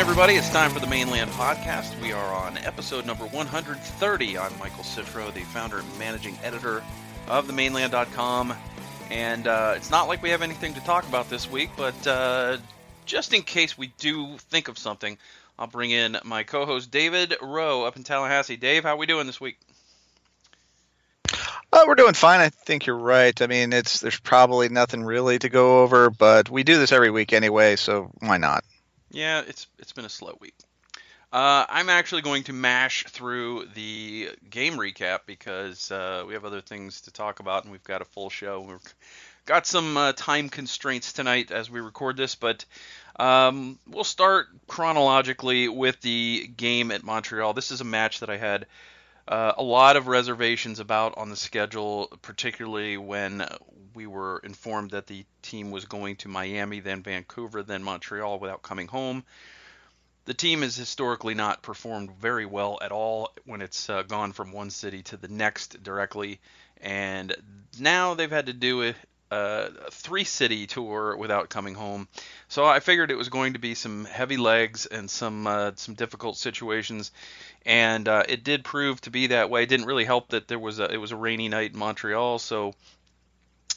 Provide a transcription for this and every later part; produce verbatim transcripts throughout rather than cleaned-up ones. everybody. It's time for the Mane Land podcast. We are on episode number one hundred thirty. I'm Michael Citro, the founder and managing editor of the mainland dot com. And uh, it's not like we have anything to talk about this week, but uh, just in case we do think of something, I'll bring in my co-host David Rowe up in Tallahassee. Dave, how are we doing this week? Uh, we're doing fine. I think you're right. I mean, it's there's probably nothing really to go over, but we do this every week anyway, so why not? Yeah, it's it's been a slow week. Uh, I'm actually going to mash through the game recap because uh, we have other things to talk about, and we've got a full show. We've got some uh, time constraints tonight as we record this, but um, we'll start chronologically with the game at Montreal. This is a match that I had Uh, a lot of reservations about on the schedule, particularly when we were informed that the team was going to Miami, then Vancouver, then Montreal without coming home. The team has historically not performed very well at all when it's uh, gone from one city to the next directly, and now they've had to do a, a three-city tour without coming home. So I figured it was going to be some heavy legs and some uh, some difficult situations. And uh, it did prove to be that way. It didn't really help that there was a, it was a rainy night in Montreal, so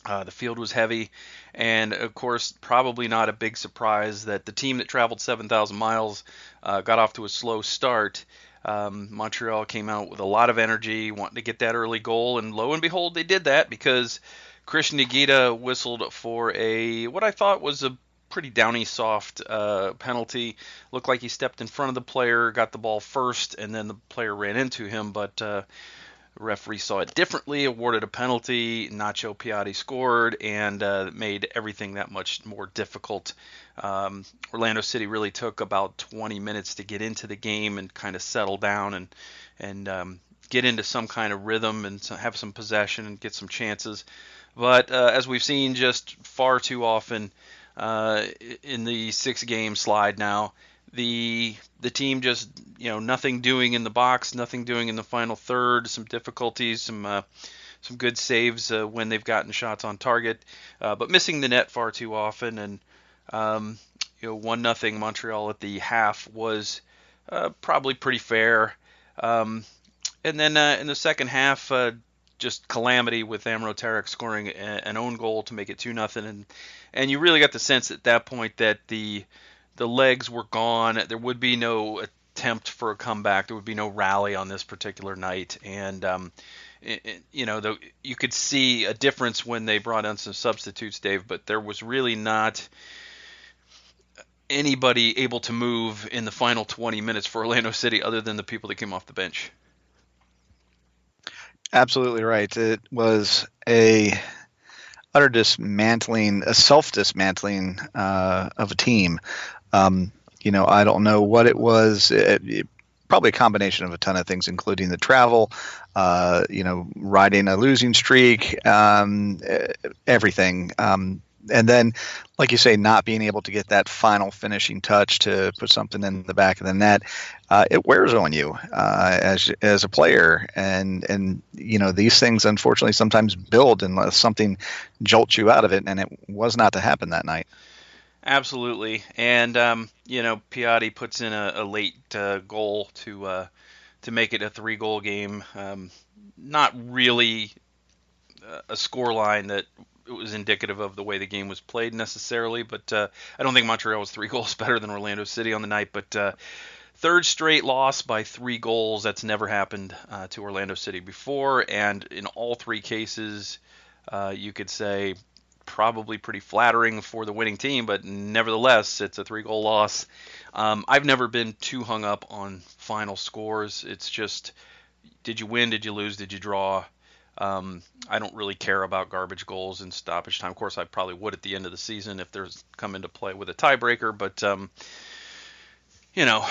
uh, the field was heavy. And, of course, probably not a big surprise that the team that traveled seven thousand miles uh, got off to a slow start. Um, Montreal came out with a lot of energy, wanting to get that early goal. And lo and behold, they did that because Christian Deguida whistled for a what I thought was a pretty downy soft uh, penalty. Looked like he stepped in front of the player, got the ball first, and then the player ran into him, but uh, the referee saw it differently, awarded a penalty. Nacho Piatti scored, and uh, made everything that much more difficult. Um, Orlando City really took about twenty minutes to get into the game and kind of settle down and, and um, get into some kind of rhythm and have some possession and get some chances. But uh, as we've seen just far too often, Uh, in the six-game slide now, the the team just, you know, nothing doing in the box, nothing doing in the final third, some difficulties, some uh, some good saves uh, when they've gotten shots on target, uh, but missing the net far too often. And um, you know, one nothing Montreal at the half was uh, probably pretty fair. Um, and then uh, in the second half, Uh, just calamity with Amro Tarek scoring an own goal to make it two nothing, and and you really got the sense at that point that the the legs were gone. There would be no attempt for a comeback. There would be no rally on this particular night, and um, it, it, you know the, you could see a difference when they brought in some substitutes, Dave, but there was really not anybody able to move in the final twenty minutes for Orlando City other than the people that came off the bench. Absolutely right. It was a utter dismantling, a self-dismantling uh, of a team. Um, you know, I don't know what it was. It, it, probably a combination of a ton of things, including the travel, uh, you know, riding a losing streak, um, everything. Um, and then, like you say, not being able to get that final finishing touch to put something in the back of the net, uh, it wears on you uh, as as a player. And, and you know, these things, unfortunately, sometimes build unless something jolts you out of it, and it was not to happen that night. Absolutely. And, um, you know, Piatti puts in a, a late uh, goal to, uh, to make it a three-goal game. Um, not really a scoreline that it was indicative of the way the game was played necessarily, but uh, I don't think Montreal was three goals better than Orlando City on the night, but uh, third straight loss by three goals. That's never happened uh, to Orlando City before, and in all three cases, uh, you could say probably pretty flattering for the winning team, but nevertheless, it's a three-goal loss. Um, I've never been too hung up on final scores. It's just, did you win, did you lose, did you draw? Um, I don't really care about garbage goals and stoppage time. Of course, I probably would at the end of the season if there's come into play with a tiebreaker. But um, you know,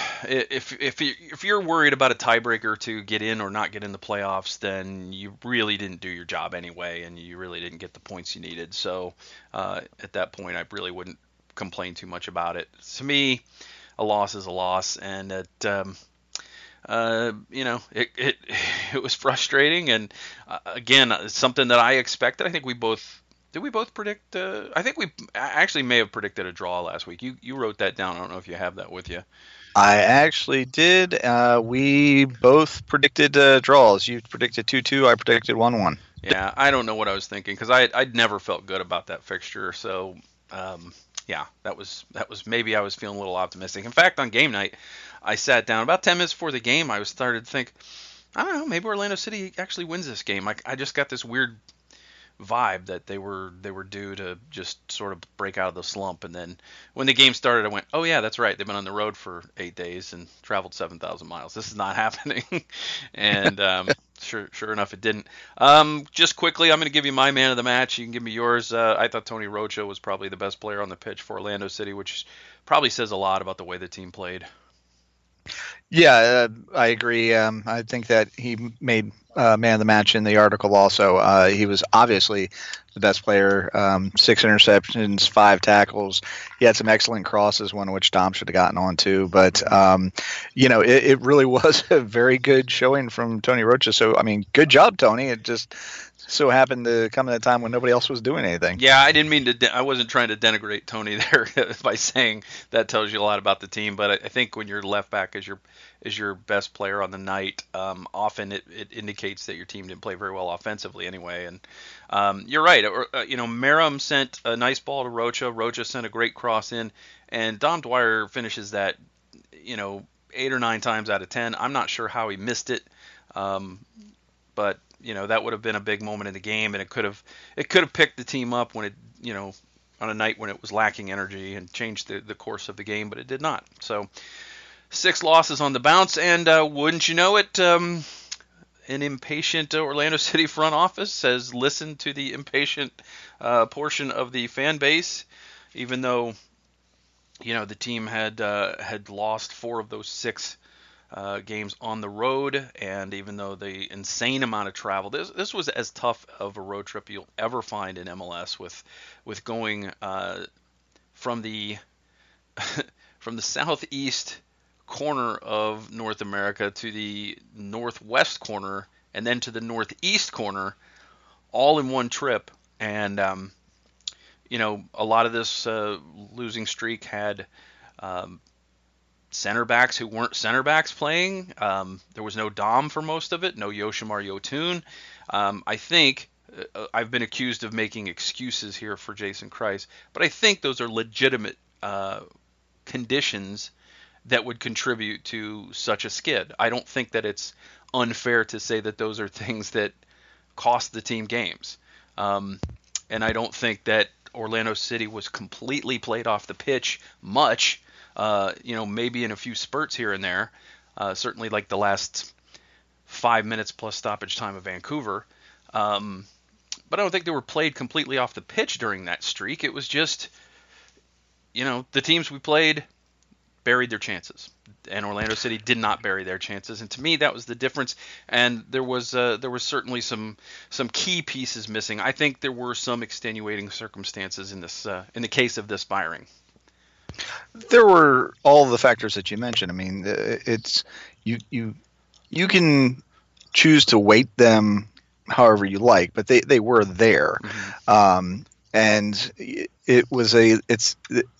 if if you, if you're worried about a tiebreaker to get in or not get in the playoffs, then you really didn't do your job anyway, and you really didn't get the points you needed. So uh, at that point, I really wouldn't complain too much about it. To me, a loss is a loss, and it. Um, Uh, you know, it, it it was frustrating, and uh, again, something that I expected. I think we both Did we both predict? Uh, I think we actually may have predicted a draw last week. You you wrote that down. I don't know if you have that with you. I actually did. Uh, we both predicted uh, draws. You predicted two two. I predicted one one. Yeah, I don't know what I was thinking because I I'd never felt good about that fixture. So um, yeah, that was that was maybe I was feeling a little optimistic. In fact, on game night, I sat down about ten minutes before the game. I was started to think, I don't know, maybe Orlando City actually wins this game. I I just got this weird vibe that they were they were due to just sort of break out of the slump, and then when the game started I went, oh yeah, that's right, they've been on the road for eight days and traveled seven thousand miles. This is not happening. And um sure sure enough it didn't. Um just quickly, I'm going to give you my man of the match. You can give me yours. uh, I thought Tony Rocha was probably the best player on the pitch for Orlando City, which probably says a lot about the way the team played. Yeah, uh, I agree. Um, I think that he made uh, man of the match in the article also. Uh, he was obviously the best player, um, six interceptions, five tackles. He had some excellent crosses, one of which Dom should have gotten on to. But, um, you know, it, it really was a very good showing from Tony Rocha. So, I mean, good job, Tony. It just so happened to come at a time when nobody else was doing anything. Yeah, I didn't mean to de- I wasn't trying to denigrate Tony there by saying that tells you a lot about the team, but I, I think when your left back is your is your best player on the night, um, often it, it indicates that your team didn't play very well offensively anyway. And um, you're right. Or, uh, you know, Merrim sent a nice ball to Rocha. Rocha sent a great cross in, and Dom Dwyer finishes that, you know, eight or nine times out of ten. I'm not sure how he missed it, um, but you know, that would have been a big moment in the game, and it could have it could have picked the team up when it, you know, on a night when it was lacking energy and changed the, the course of the game, but it did not. So six losses on the bounce, and uh, wouldn't you know it, um, an impatient Orlando City front office has listened to the impatient uh, portion of the fan base, even though, you know, the team had uh, had lost four of those six Uh, games on the road, and even though the insane amount of travel, this this was as tough of a road trip you'll ever find in M L S, with with going uh, from the from the southeast corner of North America to the northwest corner, and then to the northeast corner, all in one trip. And um, you know, a lot of this uh, losing streak had Um, center backs who weren't center backs playing. Um, there was no Dom for most of it, no Yoshimar Yotun. Um, I think uh, I've been accused of making excuses here for Jason Kreis, but I think those are legitimate uh, conditions that would contribute to such a skid. I don't think that it's unfair to say that those are things that cost the team games. Um, and I don't think that Orlando City was completely played off the pitch much. Uh, you know, maybe in a few spurts here and there, uh, certainly like the last five minutes plus stoppage time of Vancouver. Um, but I don't think they were played completely off the pitch during that streak. It was just, you know, the teams we played buried their chances, and Orlando City did not bury their chances. And to me, that was the difference. And there was uh, there was certainly some some key pieces missing. I think there were some extenuating circumstances in this uh, in the case of this firing. There were all the factors that you mentioned. I mean, it's you you you can choose to weight them however you like, but they, they were there, mm-hmm. um, and it was a it's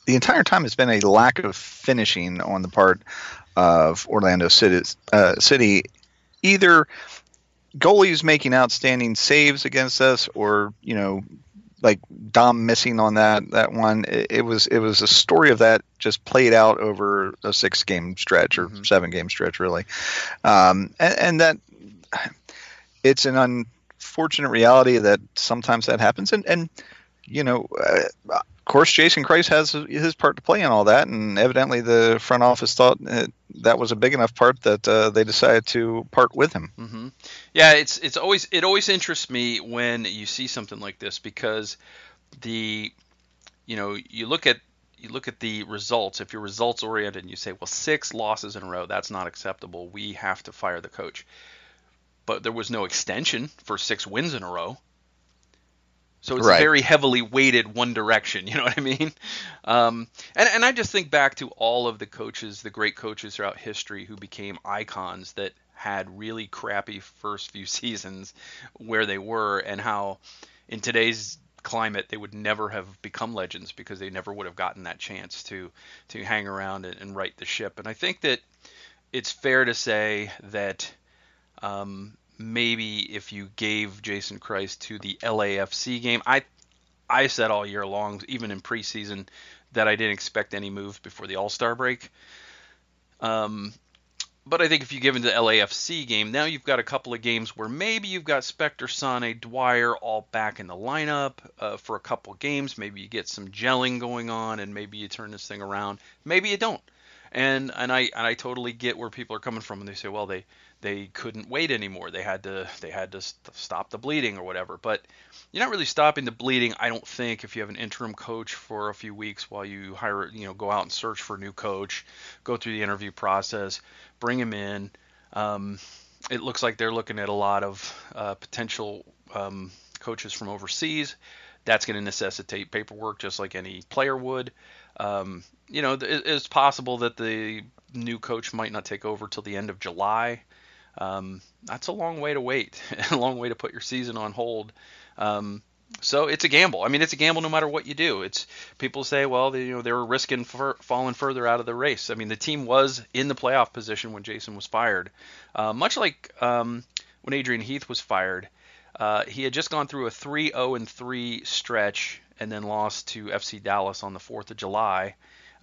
the entire time it's been a lack of finishing on the part of Orlando City, uh, City either goalies making outstanding saves against us, or you know. Like Dom missing on that that one, it, it was it was a story of that just played out over a six game stretch or mm-hmm. seven game stretch really, um, and, and that it's an unfortunate reality that sometimes that happens, and and you know uh, of course Jason Kreis has his part to play in all that, and evidently the front office thought it, that was a big enough part that uh, they decided to part with him. Mm-hmm. Yeah, it's it's always it always interests me when you see something like this, because the you know you look at you look at the results. If you're results oriented and you say, well, six losses in a row, that's not acceptable. We have to fire the coach. But there was no extension for six wins in a row. So it's right. Very heavily weighted one direction, you know what I mean? Um, and, and I just think back to all of the coaches, the great coaches throughout history who became icons that had really crappy first few seasons where they were, and how in today's climate, they would never have become legends because they never would have gotten that chance to to hang around and, and right the ship. And I think that it's fair to say that um, maybe if you gave Jason Kreis to the L A F C game, I I said all year long, even in preseason, that I didn't expect any moves before the All-Star break. Um, but I think if you give into the L A F C game, now you've got a couple of games where maybe you've got Spector, Sane, Dwyer all back in the lineup uh, for a couple games. Maybe you get some gelling going on, and maybe you turn this thing around. Maybe you don't. And and I and I totally get where people are coming from, and they say, well, they they couldn't wait anymore. They had to they had to st- stop the bleeding or whatever. But you're not really stopping the bleeding, I don't think, if you have an interim coach for a few weeks while you hire, you know, go out and search for a new coach, go through the interview process, bring him in. Um, it looks like they're looking at a lot of uh, potential um, coaches from overseas. That's going to necessitate paperwork, just like any player would. Um, you know, it, it's possible that the new coach might not take over till the end of July. Um, that's a long way to wait, a long way to put your season on hold. Um, so it's a gamble. I mean, it's a gamble no matter what you do. It's people say, well, they, you know, they were risking for, falling further out of the race. I mean, the team was in the playoff position when Jason was fired, uh, much like um, when Adrian Heath was fired. Uh, he had just gone through a three oh and three stretch and then lost to F C Dallas on the fourth of July.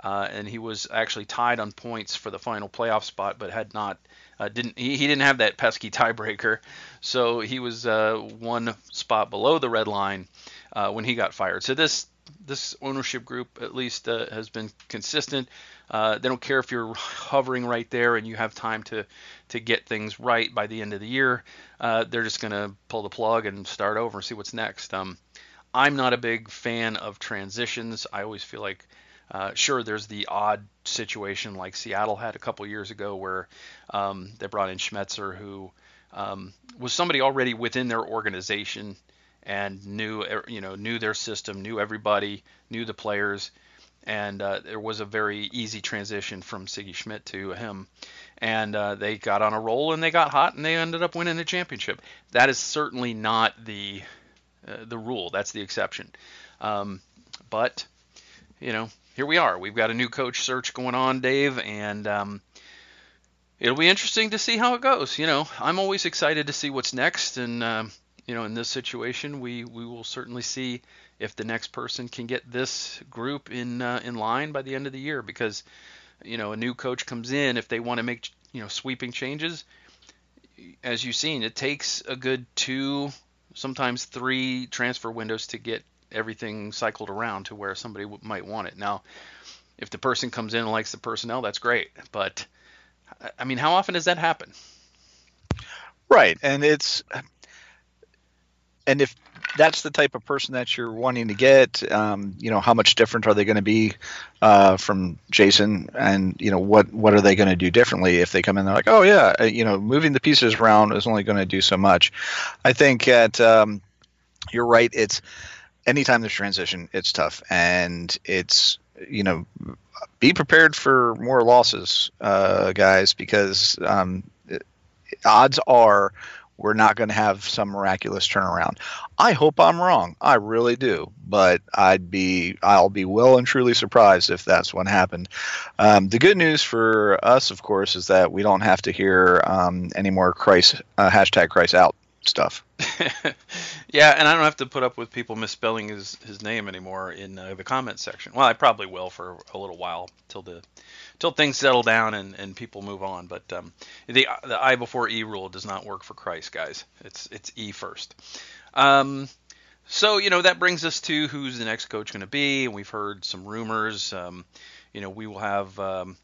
Uh, and he was actually tied on points for the final playoff spot, but had not uh, didn't he, he didn't have that pesky tiebreaker. So he was uh, one spot below the red line uh, when he got fired. So this this ownership group, at least, uh, has been consistent. Uh, they don't care if you're hovering right there and you have time to, to get things right by the end of the year. Uh, they're just going to pull the plug and start over and see what's next. Um, I'm not a big fan of transitions. I always feel like, uh, sure, there's the odd situation like Seattle had a couple years ago where um, they brought in Schmetzer, who um, was somebody already within their organization and knew, you know, knew their system, knew everybody, knew the players, and uh, there was a very easy transition from Siggy Schmidt to him, and uh, they got on a roll and they got hot and they ended up winning the championship. That is certainly not the uh, the rule. That's the exception. Um, but you know, here we are. We've got a new coach search going on, Dave, and um, it'll be interesting to see how it goes. You know, I'm always excited to see what's next, and Uh, you know, in this situation, we, we will certainly see if the next person can get this group in uh, in line by the end of the year. Because, you know, a new coach comes in, if they want to make, you know, sweeping changes, as you've seen, it takes a good two, sometimes three transfer windows to get everything cycled around to where somebody w- might want it. Now, if the person comes in and likes the personnel, that's great. But, I mean, how often does that happen? Right. And it's... And if that's the type of person that you're wanting to get, um, you know, how much different are they going to be uh, from Jason? And, you know, what, what are they going to do differently if they come in? They're like, oh, yeah, you know, moving the pieces around is only going to do so much. I think that um, you're right. It's anytime there's transition, it's tough. And it's, you know, be prepared for more losses, uh, guys, because um, odds are we're not going to have some miraculous turnaround. I hope I'm wrong. I really do. But I'd be, I'll be well and truly surprised if that's what happened. Um, the good news for us, of course, is that we don't have to hear um, any more Kreis, uh, hashtag Kreis out stuff. Yeah, and I don't have to put up with people misspelling his, his name anymore in uh, the comment section. Well, I probably will for a little while till the till things settle down and, and people move on. But um, the the I before E rule does not work for Kreis, guys. It's it's E first. Um, so you know that brings us to who's the next coach going to be, and we've heard some rumors. Um, you know we will have. Um,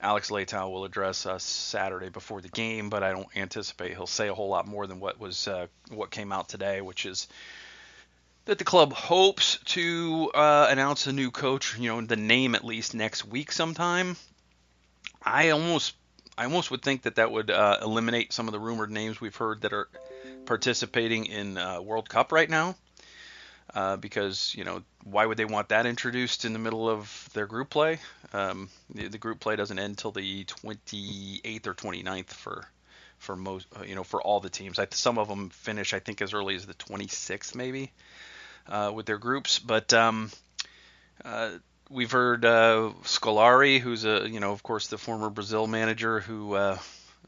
Alex Leitao will address us Saturday before the game, but I don't anticipate he'll say a whole lot more than what was uh, what came out today, which is that the club hopes to uh, announce a new coach, you know, the name at least next week sometime. I almost, I almost would think that that would uh, eliminate some of the rumored names we've heard that are participating in uh, World Cup right now, uh, because you know. Why would they want that introduced in the middle of their group play? Um, the, the group play doesn't end till the twenty-eighth or twenty-ninth for for most, you know, for all the teams. I, some of them finish, I think, as early as the twenty-sixth, maybe. uh, with their groups. But um, uh, we've heard uh, Scolari, who's a you know of course the former Brazil manager who uh,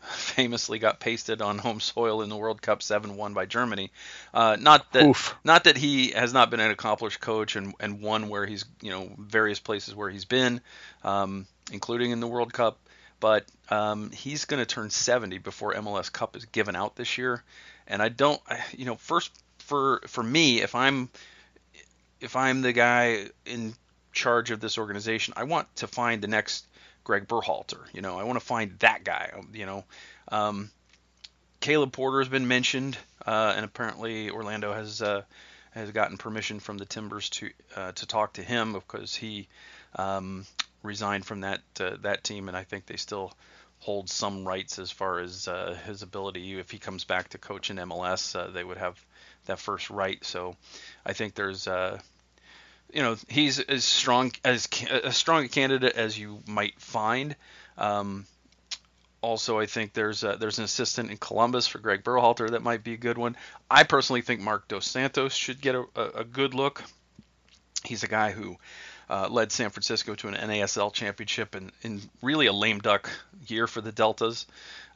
famously got pasted on home soil in the World Cup seven one by Germany. Uh, not that Oof. not that he has not been an accomplished coach and and won where he's you know various places where he's been, um, including in the World Cup. But um, he's going to turn seventy before M L S Cup is given out this year, and I don't, you know, first for for me, if I'm if I'm the guy in charge of this organization, I want to find the next Greg Berhalter. You know, I want to find that guy. You know, um, Caleb Porter has been mentioned, uh, and apparently Orlando has uh, has gotten permission from the Timbers to uh, to talk to him because he. Um, resigned from that uh, that team, and I think they still hold some rights as far as uh, his ability. If he comes back to coach in M L S, uh, they would have that first right. So I think there's, uh, you know, he's as strong as as strong a candidate as you might find. Um, also, I think there's uh, there's an assistant in Columbus for Greg Berhalter that might be a good one. I personally think Mark Dos Santos should get a, a good look. He's a guy who. Uh, led San Francisco to an N A S L championship and in really a lame duck year for the Deltas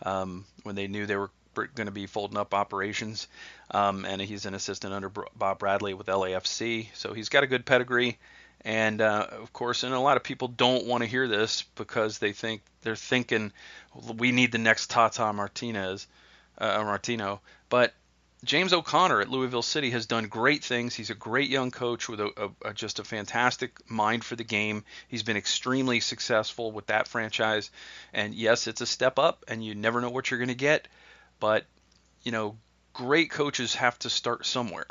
um, when they knew they were going to be folding up operations. Um, and he's an assistant under Bob Bradley with L A F C. So he's got a good pedigree. And, uh, of course, and a lot of people don't want to hear this because they think they're thinking we need the next Tata Martinez, uh, Martino. But James O'Connor at Louisville City has done great things. He's a great young coach with a, a, a just a fantastic mind for the game. He's been extremely successful with that franchise. And yes, it's a step up and you never know what you're going to get. But, you know, great coaches have to start somewhere.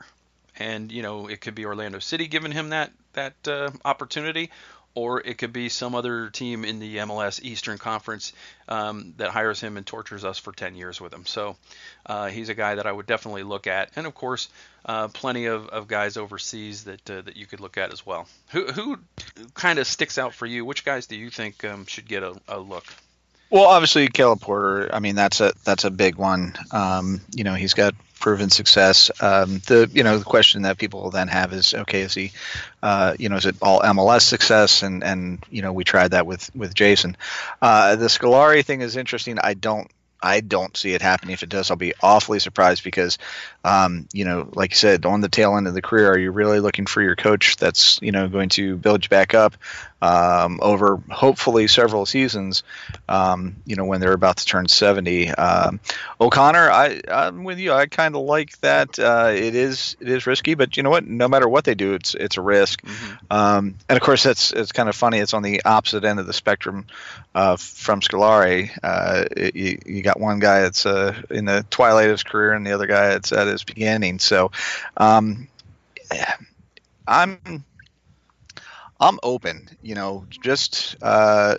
And, you know, it could be Orlando City giving him that, that uh, opportunity, or it could be some other team in the M L S Eastern Conference um, that hires him and tortures us for ten years with him. So uh, he's a guy that I would definitely look at. And, of course, uh, plenty of, of guys overseas that uh, that you could look at as well. Who who kind of sticks out for you? Which guys do you think um, should get a, a look? Well, obviously, Caleb Porter. I mean, that's a that's a big one. Um, you know, he's got proven success. Um, the you know the question that people will then have is, okay, is he, uh, you know, is it all M L S success? And and you know, we tried that with with Jason. Uh, the Scolari thing is interesting. I don't. I don't see it happening. If it does, I'll be awfully surprised because, um, you know, like you said, on the tail end of the career, are you really looking for your coach that's, you know, going to build you back up um, over hopefully several seasons, um, you know, when they're about to turn seventy? Um, O'Connor, I, I'm with you. I kind of like that. Uh, it is it is risky, but you know what? No matter what they do, it's it's a risk. Mm-hmm. Um, and, of course, that's it's kind of funny. It's on the opposite end of the spectrum uh, from Scolari. Uh, it, you, you got one guy that's uh, in the twilight of his career and the other guy that's at his beginning. So um, I'm I'm open, you know, just uh,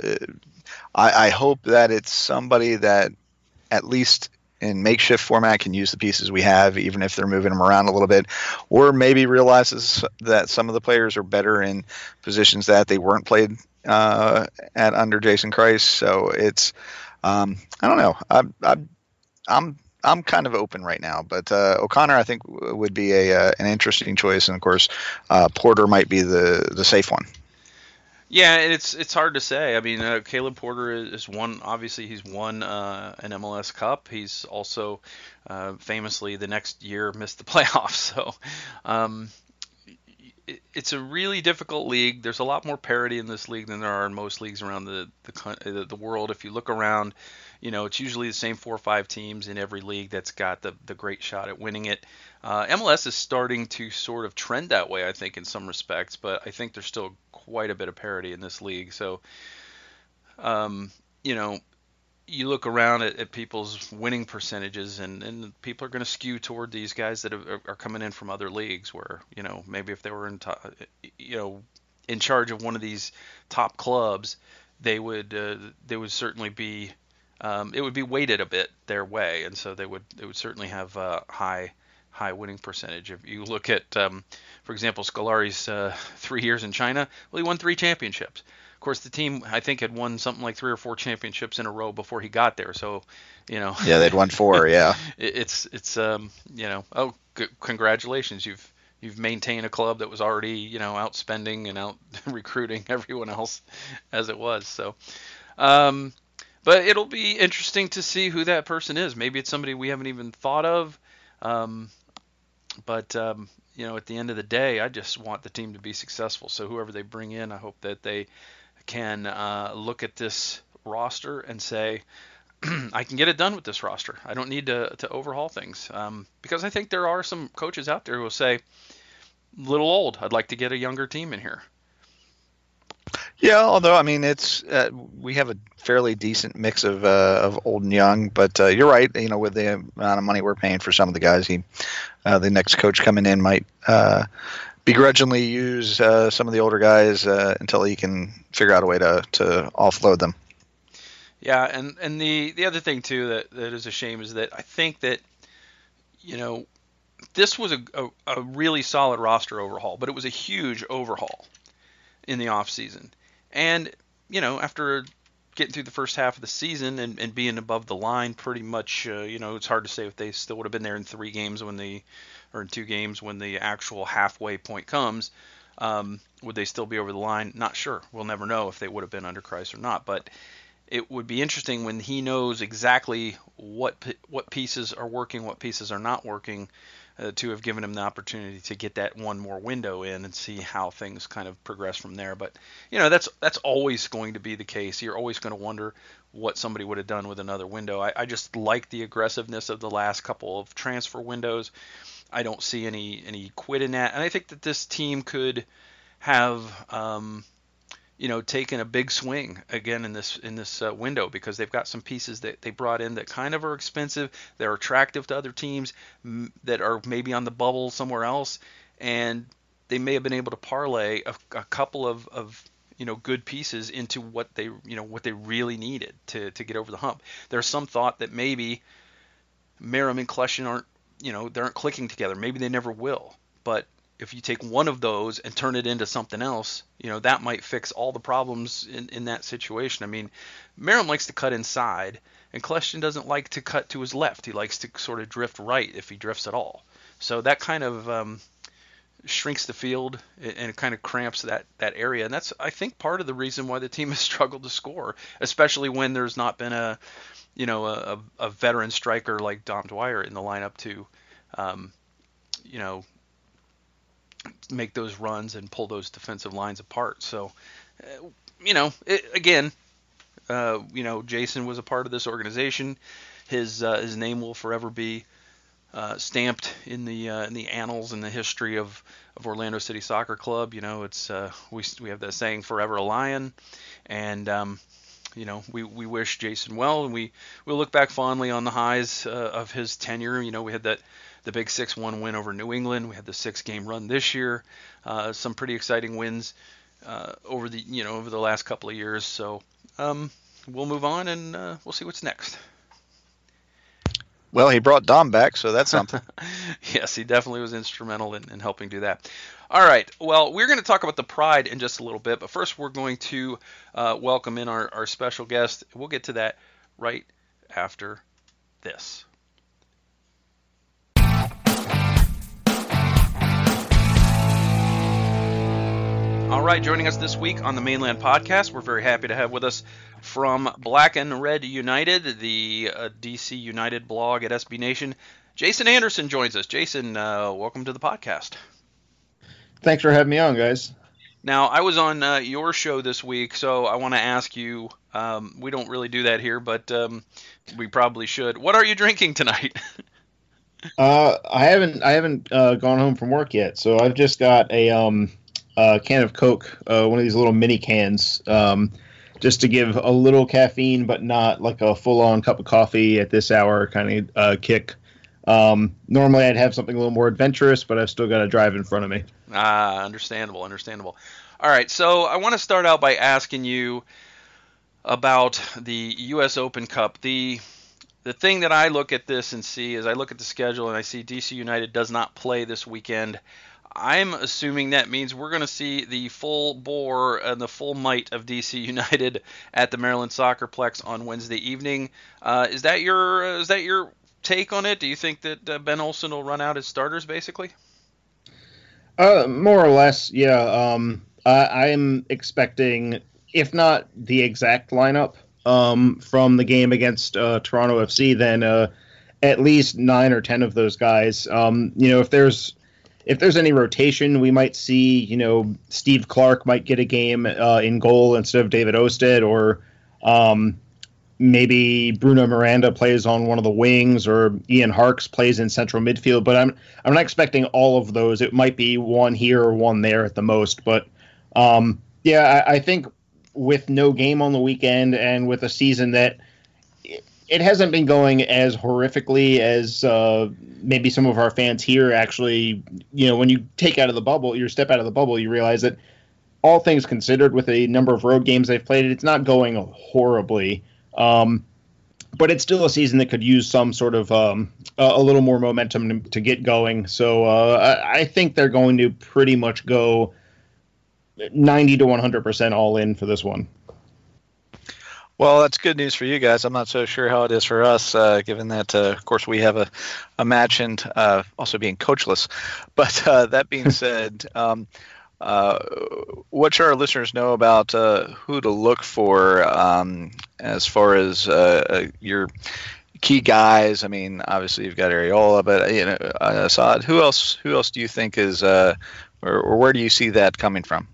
I, I hope that it's somebody that at least in makeshift format can use the pieces we have, even if they're moving them around a little bit, or maybe realizes that some of the players are better in positions that they weren't played uh, at under Jason Kreis. So it's Um, I don't know. I'm I'm I'm I'm kind of open right now, but uh, O'Connor I think w- would be a uh, an interesting choice, and of course uh, Porter might be the, the safe one. Yeah, it's it's hard to say. I mean, uh, Caleb Porter is one. Obviously, he's won uh, an M L S Cup. He's also uh, famously the next year missed the playoffs. So. Um, It's a really difficult league. There's a lot more parity in this league than there are in most leagues around the, the the world. If you look around, you know, it's usually the same four or five teams in every league that's got the, the great shot at winning it. Uh, M L S is starting to sort of trend that way, I think, in some respects, but I think there's still quite a bit of parity in this league. So, um, you know, you look around at, at people's winning percentages and, and people are going to skew toward these guys that are, are coming in from other leagues where, you know, maybe if they were in, to, you know, in charge of one of these top clubs, they would, uh, they would certainly be, um, it would be weighted a bit their way. And so they would, they would certainly have a high, high winning percentage. If you look at, um, for example, Scolari's uh, three years in China, well, he won three championships. Of course, the team I think had won something like three or four championships in a row before he got there. So, you know. Yeah, they'd won four. Yeah. it's it's um you know oh c- congratulations you've you've maintained a club that was already, you know, outspending and out recruiting everyone else as it was. So, um, but it'll be interesting to see who that person is. Maybe it's somebody we haven't even thought of. Um, but, um, you know, at the end of the day, I just want the team to be successful. So whoever they bring in, I hope that they can uh, look at this roster and say, I can get it done with this roster. I don't need to, to overhaul things. Um, because I think there are some coaches out there who will say, little old, I'd like to get a younger team in here. Yeah, although, I mean, it's uh, we have a fairly decent mix of uh, of old and young, but uh, you're right, you know, with the amount of money we're paying for some of the guys, he, uh, the next coach coming in might uh, begrudgingly use uh, some of the older guys uh, until he can figure out a way to, to offload them. Yeah, and, and the, the other thing, too, that, that is a shame is that I think that, you know, this was a, a, a really solid roster overhaul, but it was a huge overhaul in the offseason. And, you know, after getting through the first half of the season and, and being above the line pretty much, uh, you know, it's hard to say if they still would have been there in three games when the, or in two games when the actual halfway point comes. Um, would they still be over the line? Not sure. We'll never know if they would have been under Kreis or not, but it would be interesting when he knows exactly what what pieces are working, what pieces are not working, uh, to have given him the opportunity to get that one more window in and see how things kind of progress from there. But, you know, that's that's always going to be the case. You're always going to wonder what somebody would have done with another window. I, I just like the aggressiveness of the last couple of transfer windows. I don't see any, any quit in that. And I think that this team could have um, – you know, taking a big swing again in this in this uh, window, because they've got some pieces that they brought in that kind of are expensive. They're attractive to other teams m- that are maybe on the bubble somewhere else. And they may have been able to parlay a, a couple of, of, you know, good pieces into what they, you know, what they really needed to, to get over the hump. There's some thought that maybe Merrim and Kljestan aren't, you know, they aren't clicking together. Maybe they never will. But if you take one of those and turn it into something else, you know, that might fix all the problems in, in that situation. I mean, Merrim likes to cut inside, and Kljestan doesn't like to cut to his left. He likes to sort of drift right if he drifts at all. So that kind of um, shrinks the field and it kind of cramps that, that area. And that's, I think, part of the reason why the team has struggled to score, especially when there's not been a, you know, a, a veteran striker like Dom Dwyer in the lineup to, um, you know, make those runs and pull those defensive lines apart. So, uh, you know, it, again, uh, you know, Jason was a part of this organization. His uh, his name will forever be uh, stamped in the uh, in the annals and the history of, of Orlando City Soccer Club. You know, it's uh, we we have that saying, "Forever a Lion," and um, you know, we, we wish Jason well, and we we'll look back fondly on the highs uh, of his tenure. You know, we had that. The big six one win over New England. We had the six-game run this year. Uh, some pretty exciting wins uh, over the you know over the last couple of years. So um, we'll move on and uh, we'll see what's next. Well, he brought Dom back, so that's something. Yes, he definitely was instrumental in, in helping do that. All right. Well, we're going to talk about the Pride in just a little bit, but first we're going to uh, welcome in our, our special guest. We'll get to that right after this. All right, joining us this week on the Mane Land podcast, we're very happy to have with us from Black and Red United, the uh, D C United blog at S B Nation, Jason Anderson joins us. Jason, uh, welcome to the podcast. Thanks for having me on, guys. Now, I was on uh, your show this week, so I want to ask you, um, we don't really do that here, but um, we probably should. What are you drinking tonight? uh, I haven't I haven't uh, gone home from work yet, so I've just got a... Um, A uh, can of Coke, uh, one of these little mini cans, um, just to give a little caffeine, but not like a full-on cup of coffee at this hour kind of uh, kick. Um, normally, I'd have something a little more adventurous, but I've still got a drive in front of me. Ah, understandable, understandable. All right, so I want to start out by asking you about the U S Open Cup. The The thing that I look at this and see is I look at the schedule and I see D C United does not play this weekend. I'm assuming that means we're going to see the full bore and the full might of D C United at the Maryland SoccerPlex on Wednesday evening. Uh, is that your uh, is that your take on it? Do you think that uh, Ben Olsen will run out his starters, basically? Uh, more or less, yeah. Um, uh, I'm expecting, if not the exact lineup um, from the game against uh, Toronto F C, then uh, at least nine or ten of those guys. Um, you know, if there's if there's any rotation, we might see. You know, Steve Clark might get a game uh, in goal instead of David Osted, or um, maybe Bruno Miranda plays on one of the wings, or Ian Harkes plays in central midfield. But I'm I'm not expecting all of those. It might be one here or one there at the most, but. Um, Yeah, I think with no game on the weekend and with a season that it hasn't been going as horrifically as uh, maybe some of our fans here actually, you know, when you take out of the bubble, you step out of the bubble, you realize that all things considered with the number of road games they've played, it's not going horribly. Um, but it's still a season that could use some sort of um, a little more momentum to get going. So uh, I think they're going to pretty much go ninety to one hundred percent all in for this one. Well, that's good news for you guys. I'm not so sure how it is for us, uh, given that, uh, of course, we have a, a match and uh, also being coachless. But uh, that being said, um, uh, what should our listeners know about uh, who to look for um, as far as uh, your key guys? I mean, obviously you've got Areola, but you know, Assad. Who else? Who else do you think is, uh, or, or where do you see that coming from?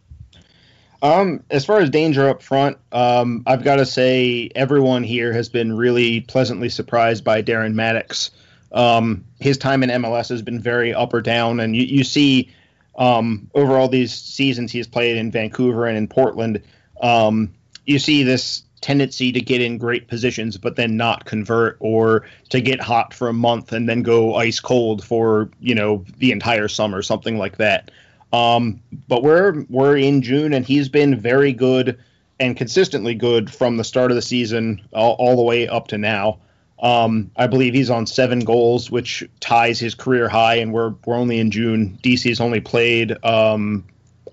Um, as far as danger up front, um, I've got to say everyone here has been really pleasantly surprised by Darren Maddox. Um, his time in M L S has been very up or down, and you, you see um, over all these seasons he's played in Vancouver and in Portland, um, you see this tendency to get in great positions but then not convert, or to get hot for a month and then go ice cold for, you know, the entire summer, something like that. Um, but we're we're in June, and he's been very good and consistently good from the start of the season all, all the way up to now. Um, I believe he's on seven goals, which ties his career high, and we're we're only in June. D C's only played um,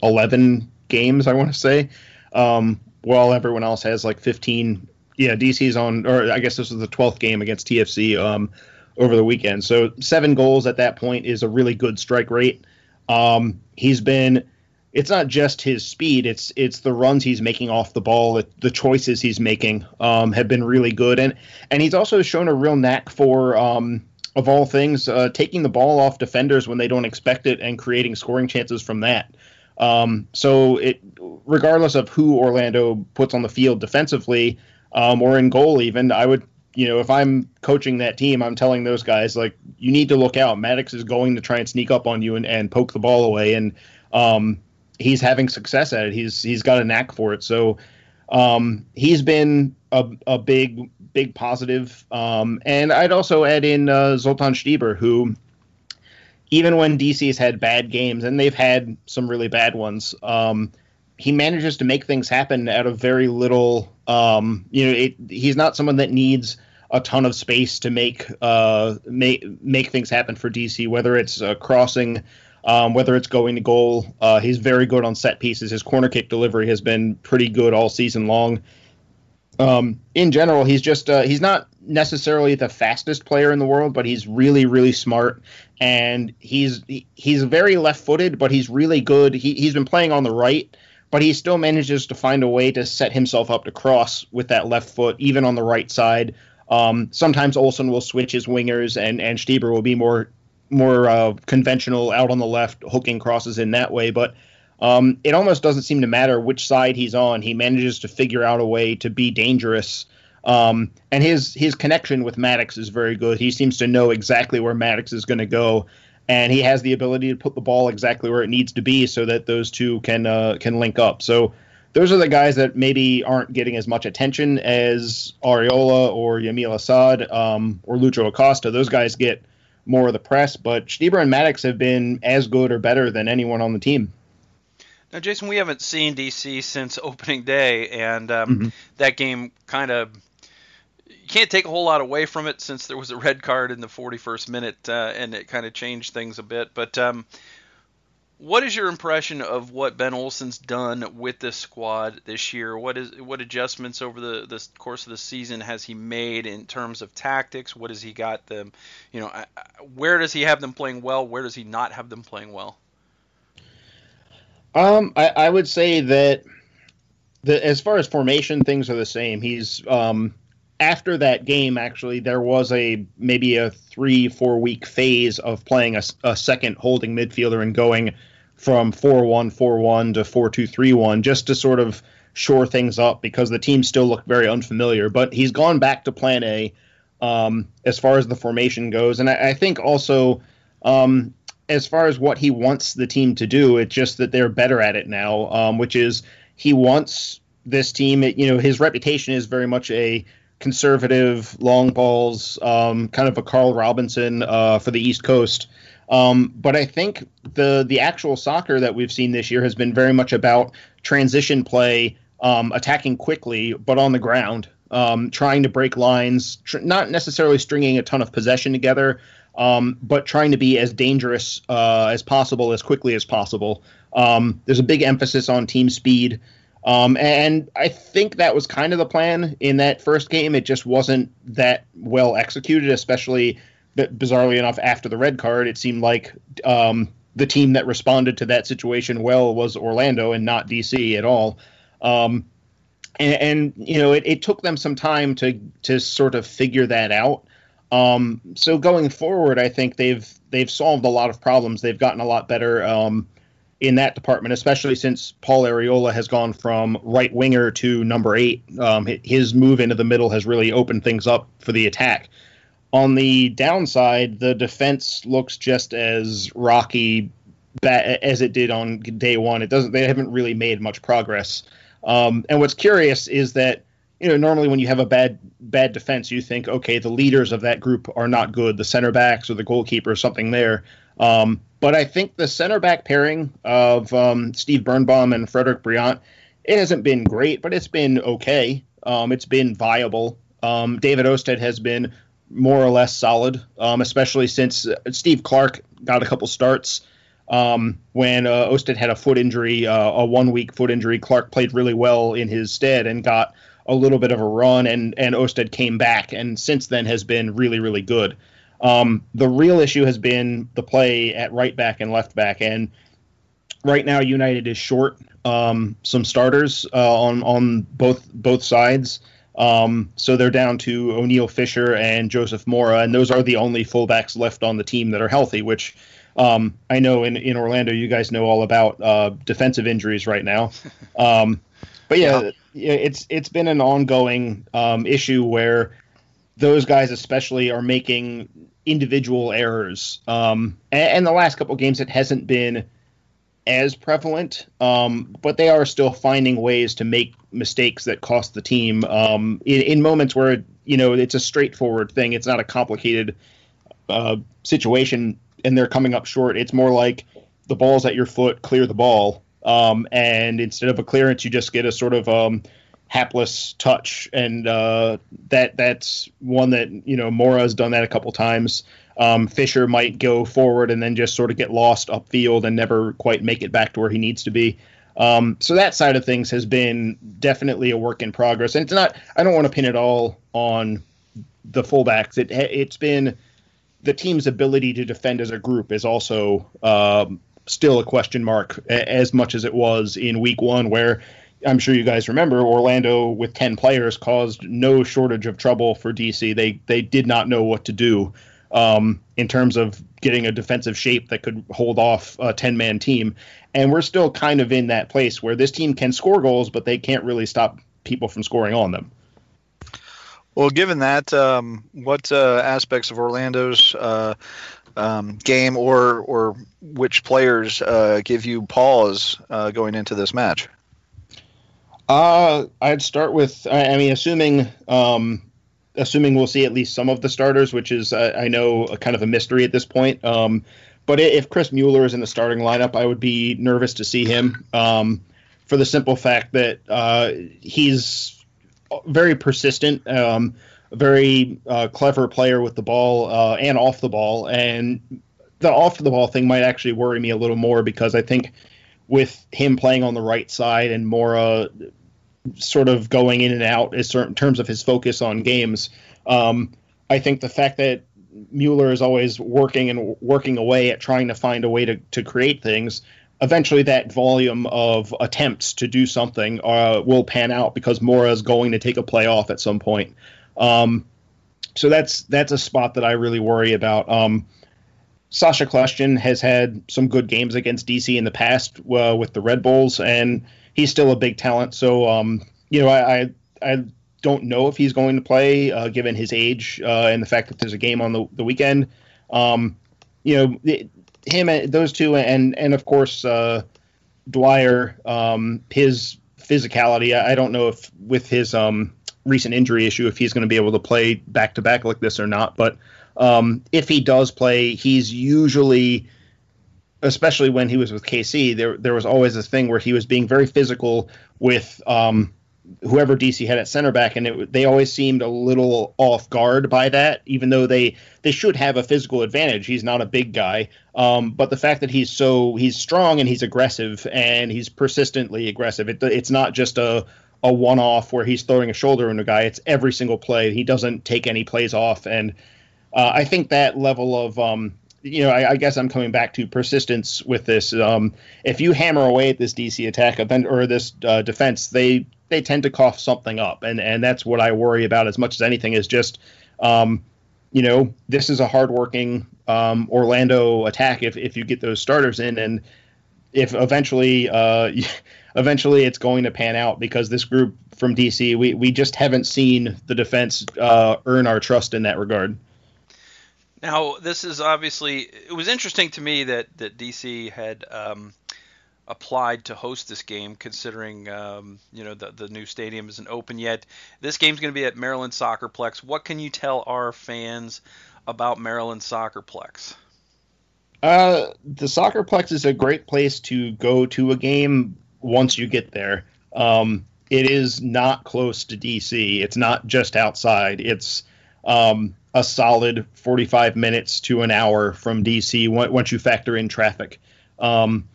eleven games, I want to say, um, while everyone else has like fifteen. Yeah, D C's on, or I guess this was the twelfth game against T F C um, over the weekend. So seven goals at that point is a really good strike rate. Um, he's been, it's not just his speed, it's, it's the runs he's making off the ball, the, the choices he's making, um, have been really good. And, and he's also shown a real knack for, um, of all things, uh, taking the ball off defenders when they don't expect it and creating scoring chances from that. Um, so it, regardless of who Orlando puts on the field defensively, um, or in goal even, I would, you know, if I'm coaching that team, I'm telling those guys, like, you need to look out. Maddox is going to try and sneak up on you and, and poke the ball away. And um, he's having success at it. He's he's got a knack for it. So um, he's been a, a big, big positive. Um, and I'd also add in uh, Zoltan Stieber, who, even when D C's had bad games, and they've had some really bad ones, um, he manages to make things happen out of very little. Um, you know, it, he's not someone that needs a ton of space to make uh make make things happen for D C, whether it's uh, crossing, um, whether it's going to goal. Uh, he's very good on set pieces. His corner kick delivery has been pretty good all season long. Um, in general, he's just uh, he's not necessarily the fastest player in the world, but he's really, really smart, and he's he's very left-footed, but he's really good. He he's been playing on the right, but he still manages to find a way to set himself up to cross with that left foot, even on the right side. Um, sometimes Olsen will switch his wingers, and, and Stieber will be more more uh, conventional out on the left, hooking crosses in that way. But um, it almost doesn't seem to matter which side he's on. He manages to figure out a way to be dangerous. Um, and his, his connection with Maddox is very good. He seems to know exactly where Maddox is going to go, and he has the ability to put the ball exactly where it needs to be so that those two can uh, can link up. So those are the guys that maybe aren't getting as much attention as Areola or Yamil Assad um, or Lucho Acosta. Those guys get more of the press, but Stieber and Maddox have been as good or better than anyone on the team. Now, Jason, we haven't seen D C since opening day, and um, mm-hmm. that game kind of – you can't take a whole lot away from it since there was a red card in the forty-first minute, uh, and it kind of changed things a bit. But um, what is your impression of what Ben Olsen's done with this squad this year? What is what adjustments over the, the course of the season has he made in terms of tactics? What has he got them? You know, where does he have them playing well? Where does he not have them playing well? Um, I, I would say that the, as far as formation, things are the same. He's um, after that game, actually, there was a maybe a three, four week phase of playing a, a second holding midfielder and going from four one four one to four two three one just to sort of shore things up because the team still looked very unfamiliar. But he's gone back to plan A um, as far as the formation goes. And I, I think also um, as far as what he wants the team to do, it's just that they're better at it now, um, which is he wants this team. It, you know, his reputation is very much a conservative, long balls, um, kind of a Carl Robinson uh, for the East Coast. Um, but I think the the actual soccer that we've seen this year has been very much about transition play, um, attacking quickly, but on the ground, um, trying to break lines, tr- not necessarily stringing a ton of possession together, um, but trying to be as dangerous uh, as possible, as quickly as possible. Um, there's a big emphasis on team speed. Um, and I think that was kind of the plan in that first game. It just wasn't that well executed, especially But bizarrely enough, after the red card, it seemed like um, the team that responded to that situation well was Orlando and not D C at all. Um, and, and, you know, it, it took them some time to to sort of figure that out. Um, so going forward, I think they've they've solved a lot of problems. They've gotten a lot better um, in that department, especially since Paul Arriola has gone from right winger to number eight. Um, his move into the middle has really opened things up for the attack. On the downside, the defense looks just as rocky ba- as it did on day one. It doesn't; they haven't really made much progress. Um, and what's curious is that, you know, normally when you have a bad bad defense, you think, okay, the leaders of that group are not good, the center backs or the goalkeeper or something there. Um, but I think the center back pairing of um, Steve Birnbaum and Frederick Briant, it hasn't been great, but it's been okay. Um, it's been viable. Um, David Ostead has been more or less solid, um, especially since Steve Clark got a couple starts um, when uh, Ostead had a foot injury, uh, a one-week foot injury. Clark played really well in his stead and got a little bit of a run, and, and Ostead came back, and since then has been really, really good. Um, the real issue has been the play at right back and left back, and right now United is short um, some starters uh, on on both both sides. Um, so they're down to O'Neill Fisher and Joseph Mora, and those are the only fullbacks left on the team that are healthy, which um, I know in, in Orlando you guys know all about uh, defensive injuries right now. Um, but, yeah, yeah, it's it's been an ongoing um, issue where those guys especially are making individual errors. Um, and, and the last couple of games it hasn't been as prevalent, um, but they are still finding ways to make mistakes that cost the team um, in, in moments where, you know, it's a straightforward thing. It's not a complicated uh, situation, and they're coming up short. It's more like the ball's at your foot, clear the ball, um, and instead of a clearance, you just get a sort of um, hapless touch, and uh, that that's one that, you know, Mora's done that a couple times. Um, Fisher might go forward and then just sort of get lost upfield and never quite make it back to where he needs to be. Um, so that side of things has been definitely a work in progress. And it's not, I don't want to pin it all on the fullbacks. It, it's been the team's ability to defend as a group is also um, still a question mark as much as it was in week one, where I'm sure you guys remember Orlando with ten players caused no shortage of trouble for D C. They, they did not know what to do. Um, in terms of getting a defensive shape that could hold off a ten-man team. And we're still kind of in that place where this team can score goals, but they can't really stop people from scoring on them. Well, given that, um, what uh, aspects of Orlando's uh, um, game or or which players uh, give you pause uh, going into this match? Uh, I'd start with, I, I mean, assuming... Um, Assuming we'll see at least some of the starters, which is, uh, I know, a kind of a mystery at this point. Um, but if Chris Mueller is in the starting lineup, I would be nervous to see him um, for the simple fact that uh, he's very persistent, um, very uh, clever player with the ball uh, and off the ball. And the off the ball thing might actually worry me a little more because I think with him playing on the right side and Mora sort of going in and out in certain terms of his focus on games. Um, I think the fact that Mueller is always working and working away at trying to find a way to, to create things eventually that volume of attempts to do something uh, will pan out because Mora is going to take a playoff at some point. Um, so that's that's a spot that I really worry about. Um, Sasha Kljestan has had some good games against D C in the past uh, with the Red Bulls, and he's still a big talent. So, um, you know, I, I I don't know if he's going to play uh, given his age uh, and the fact that there's a game on the, the weekend. Um, you know, it, him, those two, and and of course uh, Dwyer, um, his physicality. I don't know if with his um, recent injury issue, if he's going to be able to play back to back like this or not. But um, if he does play, he's usually, especially when he was with K C, there there was always this thing where he was being very physical with um, whoever D C had at center back, and it, they always seemed a little off guard by that, even though they they should have a physical advantage. He's not a big guy. Um, but the fact that he's so he's strong and he's aggressive and he's persistently aggressive. It, it's not just a, a one-off where he's throwing a shoulder on a guy. It's every single play. He doesn't take any plays off. And uh, I think that level of, um, you know, I, I guess I'm coming back to persistence with this. Um, if you hammer away at this D C attack or this uh, defense, they they tend to cough something up. And, and that's what I worry about as much as anything is just um, – you know, this is a hardworking um, Orlando attack if, if you get those starters in. And if eventually uh, eventually it's going to pan out because this group from D C, we, we just haven't seen the defense uh, earn our trust in that regard. Now, this is obviously – it was interesting to me that, that D C had um, applied to host this game considering, um, you know, the, the new stadium isn't open yet. This game's going to be at Maryland SoccerPlex. What can you tell our fans about Maryland SoccerPlex? Uh, the SoccerPlex is a great place to go to a game once you get there. Um, it is not close to D C. It's not just outside. It's um, a solid forty-five minutes to an hour from D C once you factor in traffic. Um,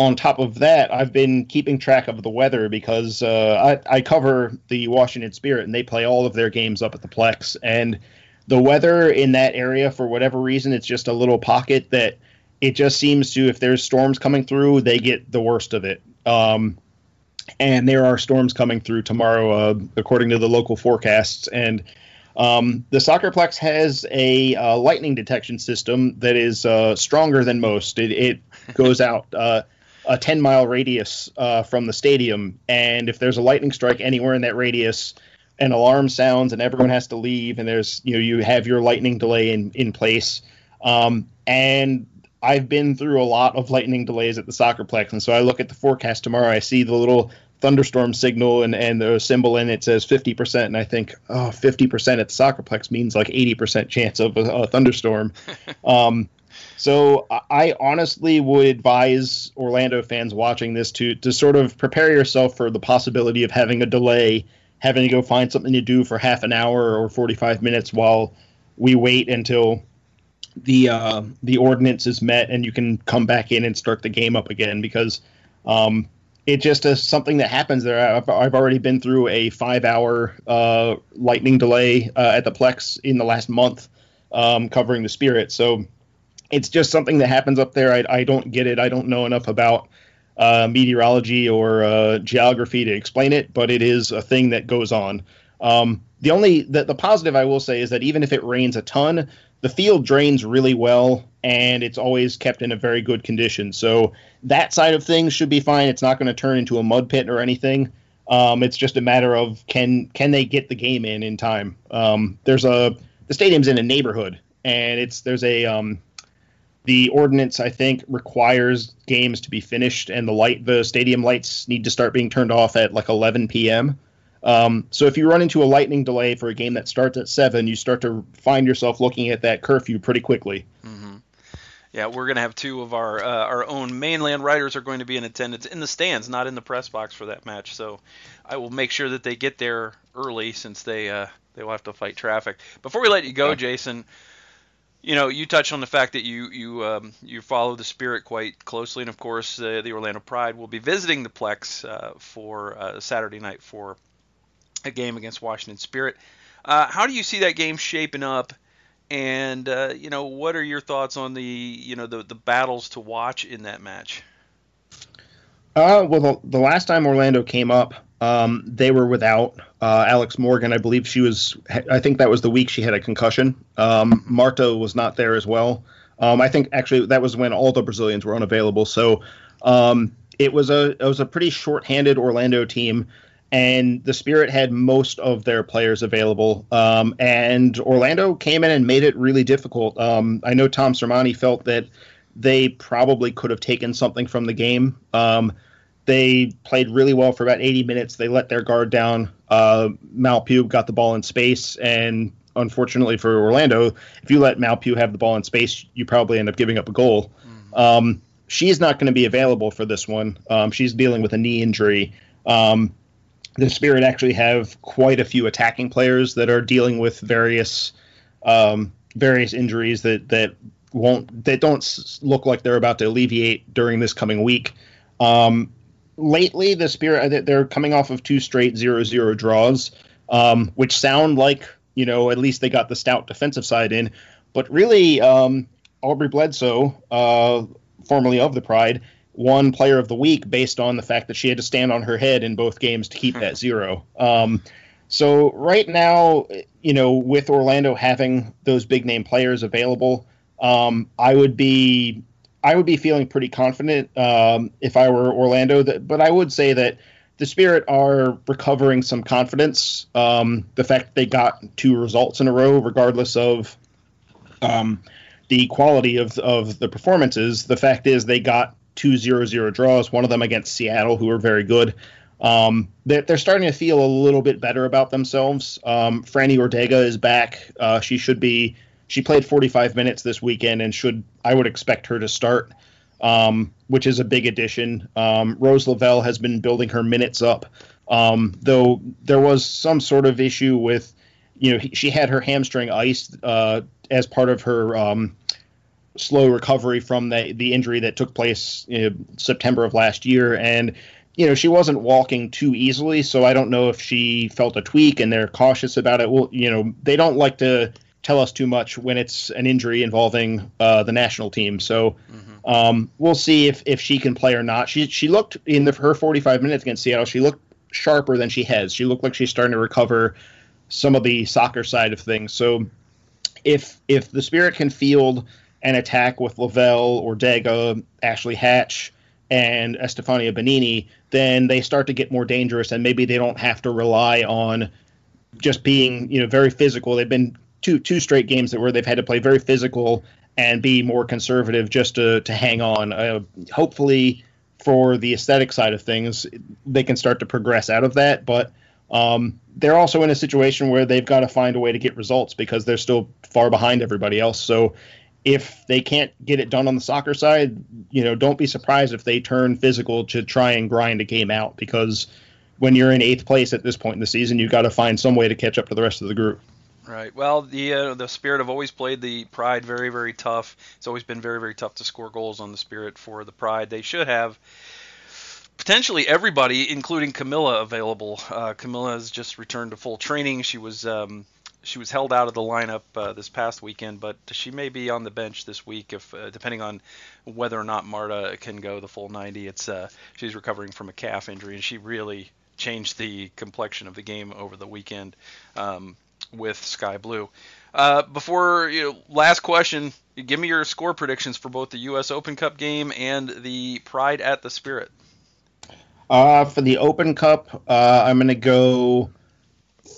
on top of that, I've been keeping track of the weather because uh, I, I cover the Washington Spirit, and they play all of their games up at the Plex. And the weather in that area, for whatever reason, it's just a little pocket that it just seems to, if there's storms coming through, they get the worst of it. Um, and there are storms coming through tomorrow, uh, according to the local forecasts. And Um, the SoccerPlex has a uh, lightning detection system that is uh, stronger than most. It, it goes out uh, a ten mile radius uh, from the stadium. And if there's a lightning strike anywhere in that radius, an alarm sounds and everyone has to leave. And there's, you know, you have your lightning delay in, in place. Um, and I've been through a lot of lightning delays at the SoccerPlex. And so I look at the forecast tomorrow. I see the little thunderstorm signal and, and the symbol, and it says fifty percent. And I think, oh, fifty percent at the SoccerPlex means like eighty percent chance of a, a thunderstorm. um, so I honestly would advise Orlando fans watching this to, to sort of prepare yourself for the possibility of having a delay, having to go find something to do for half an hour or forty-five minutes while we wait until the, uh, the ordinance is met and you can come back in and start the game up again, because, um, it just is something that happens there. I've, I've already been through a five-hour uh, lightning delay uh, at the Plex in the last month um, covering the Spirit. So it's just something that happens up there. I, I don't get it. I don't know enough about uh, meteorology or uh, geography to explain it, but it is a thing that goes on. Um, the only the, the positive I will say is that even if it rains a ton, the field drains really well, and it's always kept in a very good condition. So that side of things should be fine. It's not going to turn into a mud pit or anything. Um, it's just a matter of can can they get the game in in time. Um, there's a the stadium's in a neighborhood, and it's there's a um, the ordinance I think requires games to be finished, and the light the stadium lights need to start being turned off at like eleven p.m. Um, so if you run into a lightning delay for a game that starts at seven, you start to find yourself looking at that curfew pretty quickly. Mm-hmm. Yeah, we're going to have two of our uh, our own mainland writers are going to be in attendance in the stands, not in the press box for that match. So I will make sure that they get there early since they uh, they will have to fight traffic. Before we let you go, yeah. Jason, you know, you touched on the fact that you you um, you follow the Spirit quite closely, and of course uh, the Orlando Pride will be visiting the Plex uh, for uh, Saturday night for a game against Washington Spirit. Uh, how do you see that game shaping up? And, uh, you know, what are your thoughts on the, you know, the, the battles to watch in that match? Uh, well, the, the last time Orlando came up, um, they were without uh, Alex Morgan. I believe she was, I think that was the week she had a concussion. Um, Marta was not there as well. Um, I think actually that was when all the Brazilians were unavailable. So um, it was a it was a pretty shorthanded Orlando team, and the Spirit had most of their players available. Um, and Orlando came in and made it really difficult. Um, I know Tom Sermani felt that they probably could have taken something from the game. Um, they played really well for about eighty minutes. They let their guard down. Uh, Malpube got the ball in space, and unfortunately for Orlando, if you let Malpue have the ball in space, you probably end up giving up a goal. Mm-hmm. Um, she's not going to be available for this one. Um, she's dealing with a knee injury. Um, the Spirit actually have quite a few attacking players that are dealing with various um, various injuries that that won't that don't look like they're about to alleviate during this coming week. Um, lately, the Spirit, they're coming off of two straight zero zero draws, um, which sound like, you know, at least they got the stout defensive side in. But really, um, Aubrey Bledsoe, uh, formerly of the Pride, won Player of the Week based on the fact that she had to stand on her head in both games to keep that zero. Um, so right now, you know, with Orlando having those big name players available, um, I would be I would be feeling pretty confident um, if I were Orlando. That, but I would say that the Spirit are recovering some confidence. Um, the fact that they got two results in a row, regardless of um, the quality of, of the performances, the fact is they got two zero zero draws, one of them against Seattle, who are very good. Um, they're, they're starting to feel a little bit better about themselves. Um, Franny Ortega is back. Uh, she should be. She played forty-five minutes this weekend and should, I would expect her to start. Um, which is a big addition. Um, Rose Lavelle has been building her minutes up, um, though there was some sort of issue with, you know, he, she had her hamstring iced uh, as part of her um, slow recovery from the, the injury that took place in September of last year. And, you know, she wasn't walking too easily, so I don't know if she felt a tweak and they're cautious about it. Well, you know, they don't like to tell us too much when it's an injury involving uh, the national team. So mm-hmm. um, we'll see if, if she can play or not. She she looked in the, her forty-five minutes against Seattle. She looked sharper than she has. She looked like she's starting to recover some of the soccer side of things. So if if the Spirit can field an attack with Lavelle, Ortega, Ashley Hatch, and Estefania Bonini, then they start to get more dangerous, and maybe they don't have to rely on just being, you know, very physical. They've been two two straight games that where they've had to play very physical and be more conservative just to, to hang on. Uh, hopefully, for the aesthetic side of things, they can start to progress out of that. But um, they're also in a situation where they've got to find a way to get results because they're still far behind everybody else. So if they can't get it done on the soccer side, you know, don't be surprised if they turn physical to try and grind a game out, because when you're in eighth place at this point in the season, you've got to find some way to catch up to the rest of the group. Right. Well, the uh, the Spirit have always played the Pride very, very tough. It's always been very, very tough to score goals on the Spirit for the Pride. They should have potentially everybody, including Camilla, available. Uh, Camilla has just returned to full training. She was um, she was held out of the lineup uh, this past weekend, but she may be on the bench this week, if uh, depending on whether or not Marta can go the full ninety. It's uh, she's recovering from a calf injury, and she really changed the complexion of the game over the weekend. Um, with Sky Blue. Uh, before, you know, last question, give me your score predictions for both the U S Open Cup game and the Pride at the Spirit. Uh, for the Open Cup, uh, I'm going to go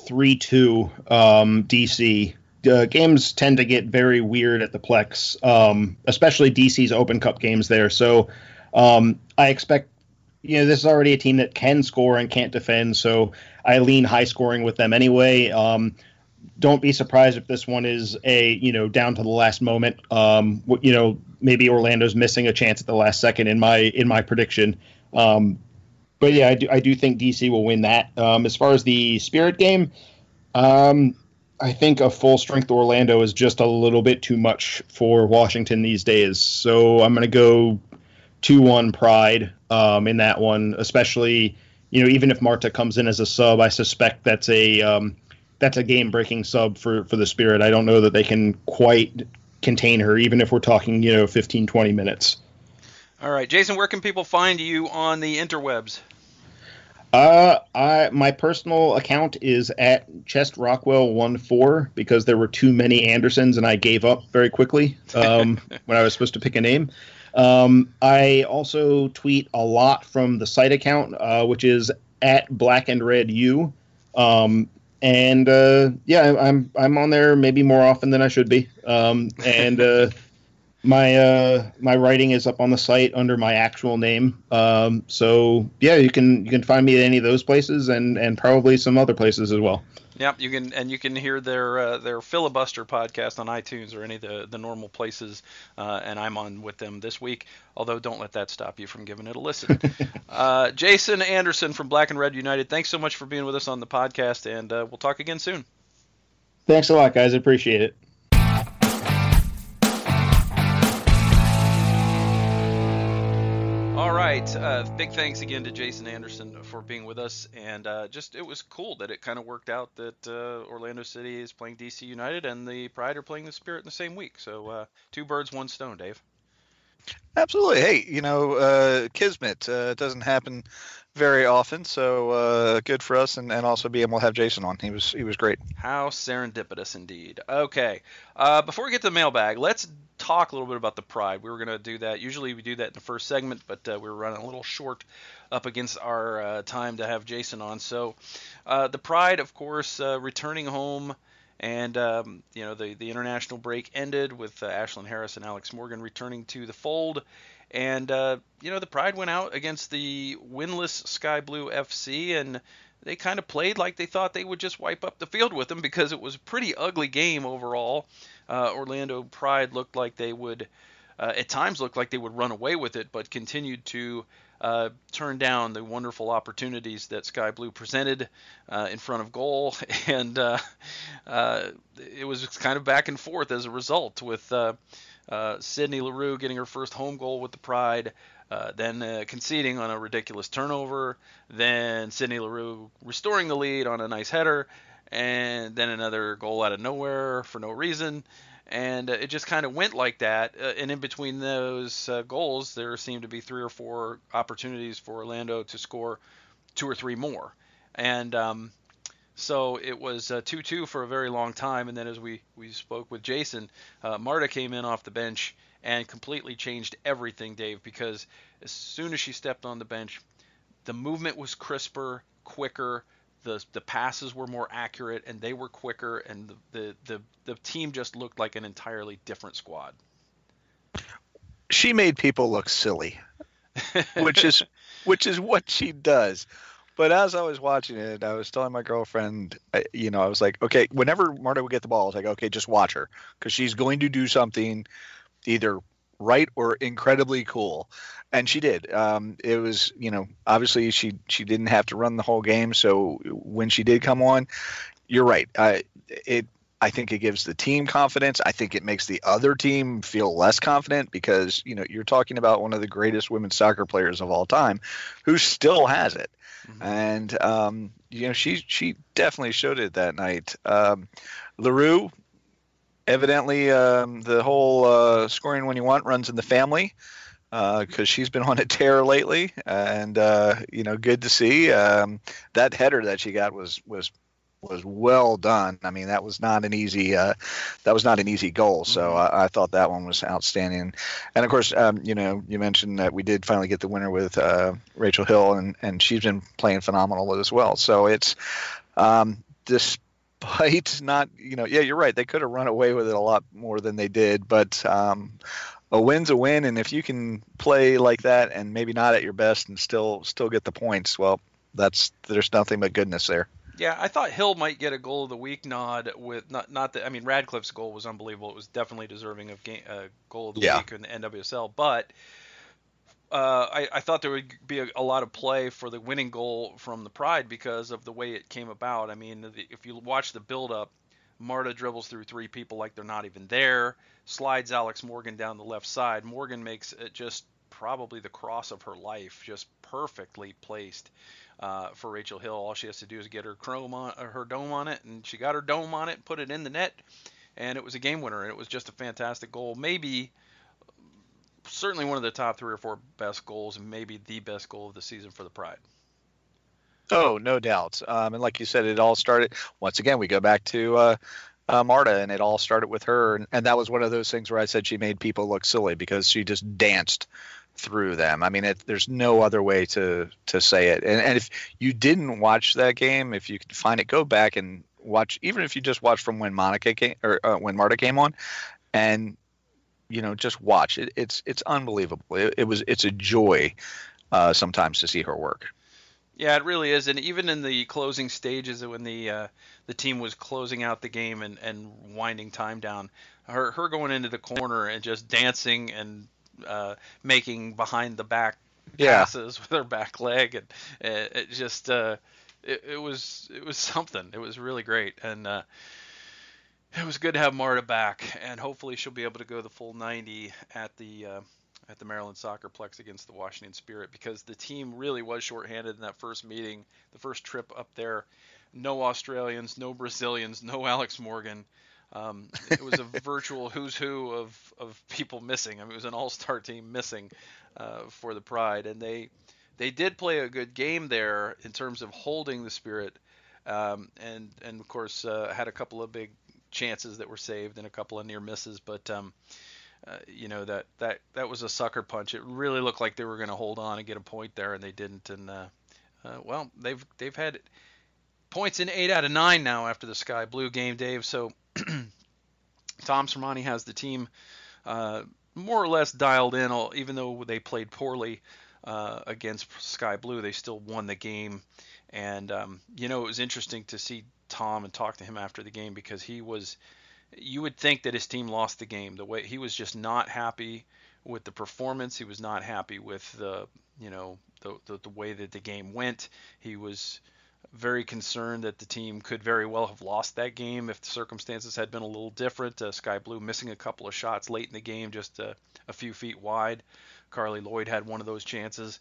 three two um, D C. Uh, games tend to get very weird at the Plex, um, especially D C's Open Cup games there. So um, I expect, you know, this is already a team that can score and can't defend, so I lean high scoring with them anyway. Um, Don't be surprised if this one is a, you know, down to the last moment. Um, you know, maybe Orlando's missing a chance at the last second in my in my prediction. Um, but yeah, I do, I do think D C will win that. Um, as far as the Spirit game, um, I think a full strength Orlando is just a little bit too much for Washington these days. So I'm going to go two one Pride um, in that one, especially, you know, even if Marta comes in as a sub, I suspect that's a um, That's a game-breaking sub for, for the Spirit. I don't know that they can quite contain her, even if we're talking, you know, fifteen, twenty minutes. All right, Jason, where can people find you on the interwebs? Uh, I my personal account is at Chest Rockwell one four because there were too many Andersons and I gave up very quickly um, when I was supposed to pick a name. Um, I also tweet a lot from the site account, uh, which is at Black and Red U. Um, and uh, yeah, I'm I'm on there maybe more often than I should be. Um, and uh, my uh, my writing is up on the site under my actual name. Um, so yeah, you can you can find me at any of those places and, and probably some other places as well. Yep, you can, and you can hear their uh, their filibuster podcast on iTunes or any of the, the normal places, uh, and I'm on with them this week, although don't let that stop you from giving it a listen. uh, Jason Anderson from Black and Red United, thanks so much for being with us on the podcast, and uh, we'll talk again soon. Thanks a lot, guys. I appreciate it. Uh, big thanks again to Jason Anderson for being with us, and uh, just it was cool that it kind of worked out that uh, Orlando City is playing D C United and the Pride are playing the Spirit in the same week. So uh, two birds, one stone, Dave. Absolutely. Hey, you know, uh, kismet uh, doesn't happen very often, so uh, good for us, and, and also being able to have Jason on. He was he was great. How serendipitous indeed. Okay, uh, before we get to the mailbag, let's talk a little bit about the Pride. We were going to do that. Usually we do that in the first segment, but uh, we were running a little short up against our uh, time to have Jason on. So uh, the Pride, of course, uh, returning home. And, um, you know, the, the international break ended with uh, Ashlyn Harris and Alex Morgan returning to the fold. And, uh, you know, the Pride went out against the winless Sky Blue F C, and they kind of played like they thought they would just wipe up the field with them because it was a pretty ugly game overall. Uh, Orlando Pride looked like they would, uh, at times looked like they would run away with it, but continued to uh, turn down the wonderful opportunities that Sky Blue presented uh, in front of goal, and uh, uh, it was kind of back and forth as a result, with uh, uh, Sydney Leroux getting her first home goal with the Pride, uh, then uh, conceding on a ridiculous turnover, then Sydney Leroux restoring the lead on a nice header, and then another goal out of nowhere for no reason. And it just kind of went like that. Uh, and in between those uh, goals, there seemed to be three or four opportunities for Orlando to score two or three more. And um, so it was uh, two two for a very long time. And then as we, we spoke with Jason, uh, Marta came in off the bench and completely changed everything, Dave, because as soon as she stepped on the bench, the movement was crisper, quicker. The the passes were more accurate, and they were quicker, and the, the, the, the team just looked like an entirely different squad. She made people look silly, which is which is what she does. But as I was watching it, I was telling my girlfriend, I, you know, I was like, okay, whenever Marta would get the ball, I was like, okay, just watch her, because she's going to do something either right or incredibly cool. And she did. Um, it was, you know, obviously she, she didn't have to run the whole game. So when she did come on, you're right. I, it, I think it gives the team confidence. I think it makes the other team feel less confident because, you know, you're talking about one of the greatest women's soccer players of all time who still has it. Mm-hmm. And, um, you know, she, she definitely showed it that night. Um, Leroux, evidently, um, the whole uh, scoring when you want runs in the family. Because uh, she's been on a tear lately, and uh, you know, good to see. Um, that header that she got was was was well done. I mean, that was not an easy uh, that was not an easy goal. So I, I thought that one was outstanding. And of course, um, you know, you mentioned that we did finally get the winner with uh, Rachel Hill, and and she's been playing phenomenal as well. So it's um, this. Despite not, you know, yeah, you're right. They could have run away with it a lot more than they did, but um, a win's a win, and if you can play like that and maybe not at your best and still still get the points, well, that's there's nothing but goodness there. Yeah, I thought Hill might get a goal of the week nod with not not that I mean Radcliffe's goal was unbelievable. It was definitely deserving of game, uh, goal of the yeah. week in the N W S L, but. Uh, I, I thought there would be a, a lot of play for the winning goal from the Pride because of the way it came about. I mean, the, if you watch the build-up, Marta dribbles through three people like they're not even there, slides Alex Morgan down the left side. Morgan makes it just probably the cross of her life, just perfectly placed uh, for Rachel Hill. All she has to do is get her chrome on, her dome on it, and she got her dome on it, put it in the net, and it was a game winner. And it was just a fantastic goal. Maybe certainly one of the top three or four best goals, maybe the best goal of the season for the Pride. Oh, no doubt. Um, and like you said, it all started once again, we go back to uh, uh, Marta, and it all started with her. And, and that was one of those things where I said she made people look silly because she just danced through them. I mean, it, there's no other way to to say it. And, and if you didn't watch that game, if you could find it, go back and watch, even if you just watch from when Monica came or uh, when Marta came on, and, you know, just watch it. It's, it's unbelievable. It, it was, it's a joy uh, sometimes to see her work. Yeah, it really is. And even in the closing stages, when the uh, the team was closing out the game and, and winding time down, her her going into the corner and just dancing and uh, making behind the back passes yeah. with her back leg, and it, it just uh, it, it was it was something. It was really great, and uh, it was good to have Marta back. And hopefully, she'll be able to go the full ninety at the. Uh, at the Maryland SoccerPlex against the Washington Spirit, because the team really was shorthanded in that first meeting, the first trip up there. No Australians, no Brazilians, no Alex Morgan. Um, it was a virtual who's who of, of people missing. I mean, it was an all-star team missing uh, for the Pride. And they they did play a good game there in terms of holding the Spirit. Um, and, and, of course, uh, had a couple of big chances that were saved and a couple of near misses. But, um, Uh, you know, that, that that was a sucker punch. It really looked like they were going to hold on and get a point there, and they didn't. And uh, uh, well, they've they've had points in eight out of nine now after the Sky Blue game, Dave. So Tom Sermani has the team uh, more or less dialed in. Even though they played poorly uh, against Sky Blue, they still won the game. And um, you know, it was interesting to see Tom and talk to him after the game, because he was. You would think that his team lost the game. The way he was just not happy with the performance, he was not happy with the, you know, the the, the way that the game went. He was very concerned that the team could very well have lost that game if the circumstances had been a little different. Uh, Sky Blue missing a couple of shots late in the game, just uh, a few feet wide. Carly Lloyd had one of those chances,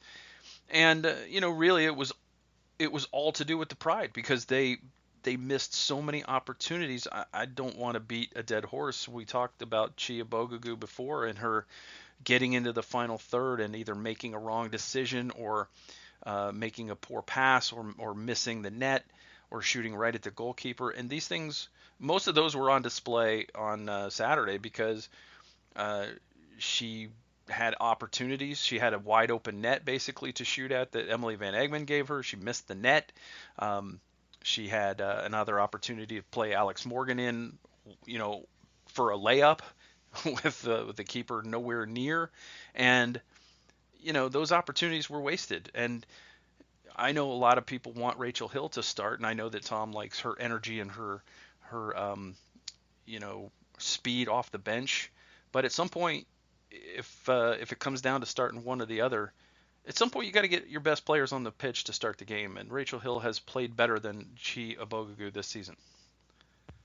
and uh, you know, really, it was it was all to do with the Pride, because they. They missed so many opportunities. I, I don't want to beat a dead horse. We talked about Chia Bogugu before, and her getting into the final third and either making a wrong decision or uh, making a poor pass or, or missing the net or shooting right at the goalkeeper. And these things, most of those were on display on uh, Saturday, because uh, she had opportunities. She had a wide open net basically to shoot at that Emily Van Egmond gave her. She missed the net. Um, She had uh, another opportunity to play Alex Morgan in, you know, for a layup with, uh, with the keeper nowhere near. And, you know, those opportunities were wasted. And I know a lot of people want Rachel Hill to start, and I know that Tom likes her energy and her, her um, you know, speed off the bench. But at some point, if uh, if it comes down to starting one or the other, at some point, you got to get your best players on the pitch to start the game, and Rachel Hill has played better than Chi Abogugu this season.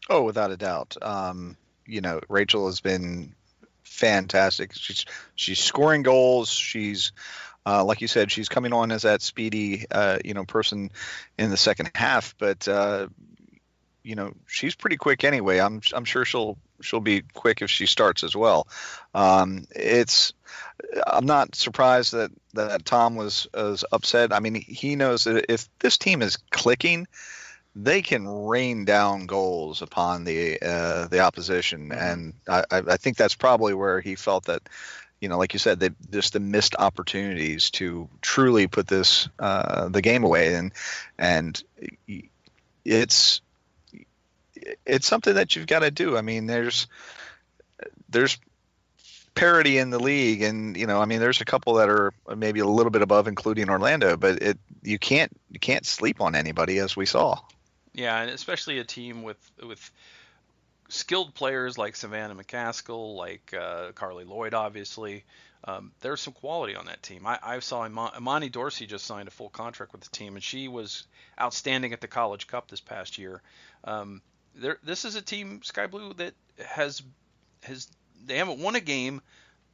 Oh, without a doubt. Um, you know, Rachel has been fantastic. She's she's scoring goals. She's uh, like you said, she's coming on as that speedy, uh, you know, person in the second half. But uh, you know, she's pretty quick anyway. I'm I'm sure she'll. She'll be quick if she starts as well. Um, it's I'm not surprised that, that Tom was, was upset. I mean, he knows that if this team is clicking, they can rain down goals upon the uh, the opposition. And I, I think that's probably where he felt that, you know, like you said, they, just the missed opportunities to truly put this uh, the game away. And and it's. It's something that you've got to do. I mean, there's there's parity in the league, and you know, I mean, there's a couple that are maybe a little bit above, including Orlando, but it you can't you can't sleep on anybody, as we saw. Yeah, and especially a team with with skilled players like Savannah McCaskill, like uh, Carly Lloyd, obviously. Um, there's some quality on that team. I, I saw Im- Imani Dorsey just signed a full contract with the team, and she was outstanding at the College Cup this past year. Um, There, this is a team, Sky Blue, that has has they haven't won a game,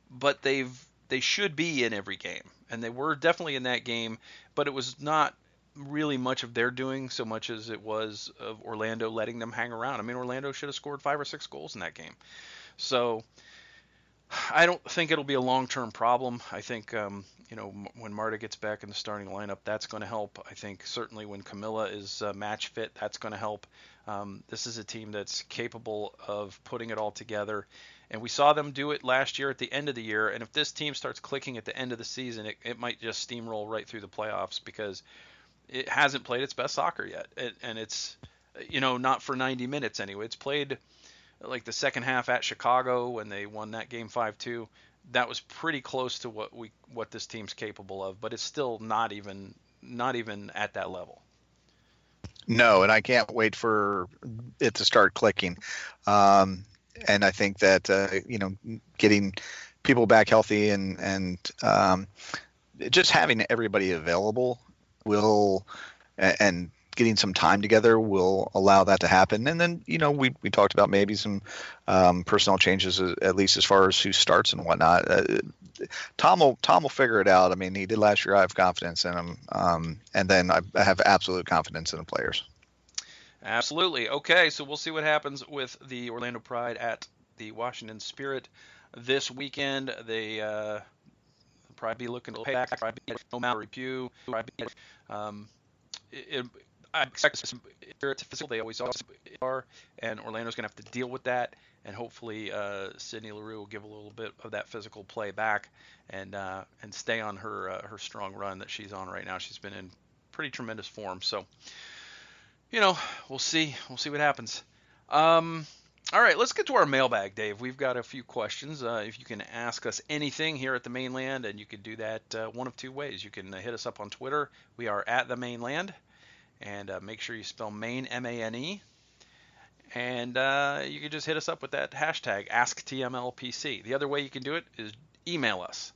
but they've they should be in every game, and they were definitely in that game. But it was not really much of their doing so much as it was of Orlando letting them hang around. I mean, Orlando should have scored five or six goals in that game. So I don't think it'll be a long-term problem. I think, um, you know, m- when Marta gets back in the starting lineup, that's going to help. I think certainly when Camilla is uh, match fit, that's going to help. Um, this is a team that's capable of putting it all together. And we saw them do it last year at the end of the year. And if this team starts clicking at the end of the season, it, it might just steamroll right through the playoffs because it hasn't played its best soccer yet. It, and it's, you know, not for ninety minutes anyway. It's played like the second half at Chicago when they won that game five two. That was pretty close to what we what this team's capable of, but it's still not even not even at that level. No, and I can't wait for it to start clicking. Um, and I think that, uh, you know, getting people back healthy and, and um, just having everybody available will and getting some time together will allow that to happen. And then, you know, we, we talked about maybe some um, personnel changes, at least as far as who starts and whatnot. Uh, Tom will Tom will figure it out. I mean, he did last year. I have confidence in him. Um, and then I, I have absolute confidence in the players. Absolutely. Okay, so we'll see what happens with the Orlando Pride at the Washington Spirit this weekend. They uh, probably be looking to pay back. Probably be no Mallory Pugh. Probably be, um, it, it, I expect some physical. They always are, and Orlando's going to have to deal with that. And hopefully, uh, Sydney Leroux will give a little bit of that physical play back and uh, and stay on her uh, her strong run that she's on right now. She's been in pretty tremendous form, so. You know, we'll see. We'll see what happens. Um, all right, let's get to our mailbag, Dave. We've got a few questions. Uh, if you can ask us anything here at the Mainland, and you can do that uh, one of two ways. You can uh, hit us up on Twitter. We are at the Mainland, and uh, make sure you spell Maine, M A N E. And uh, you can just hit us up with that hashtag, Ask T M L P C. The other way you can do it is email us.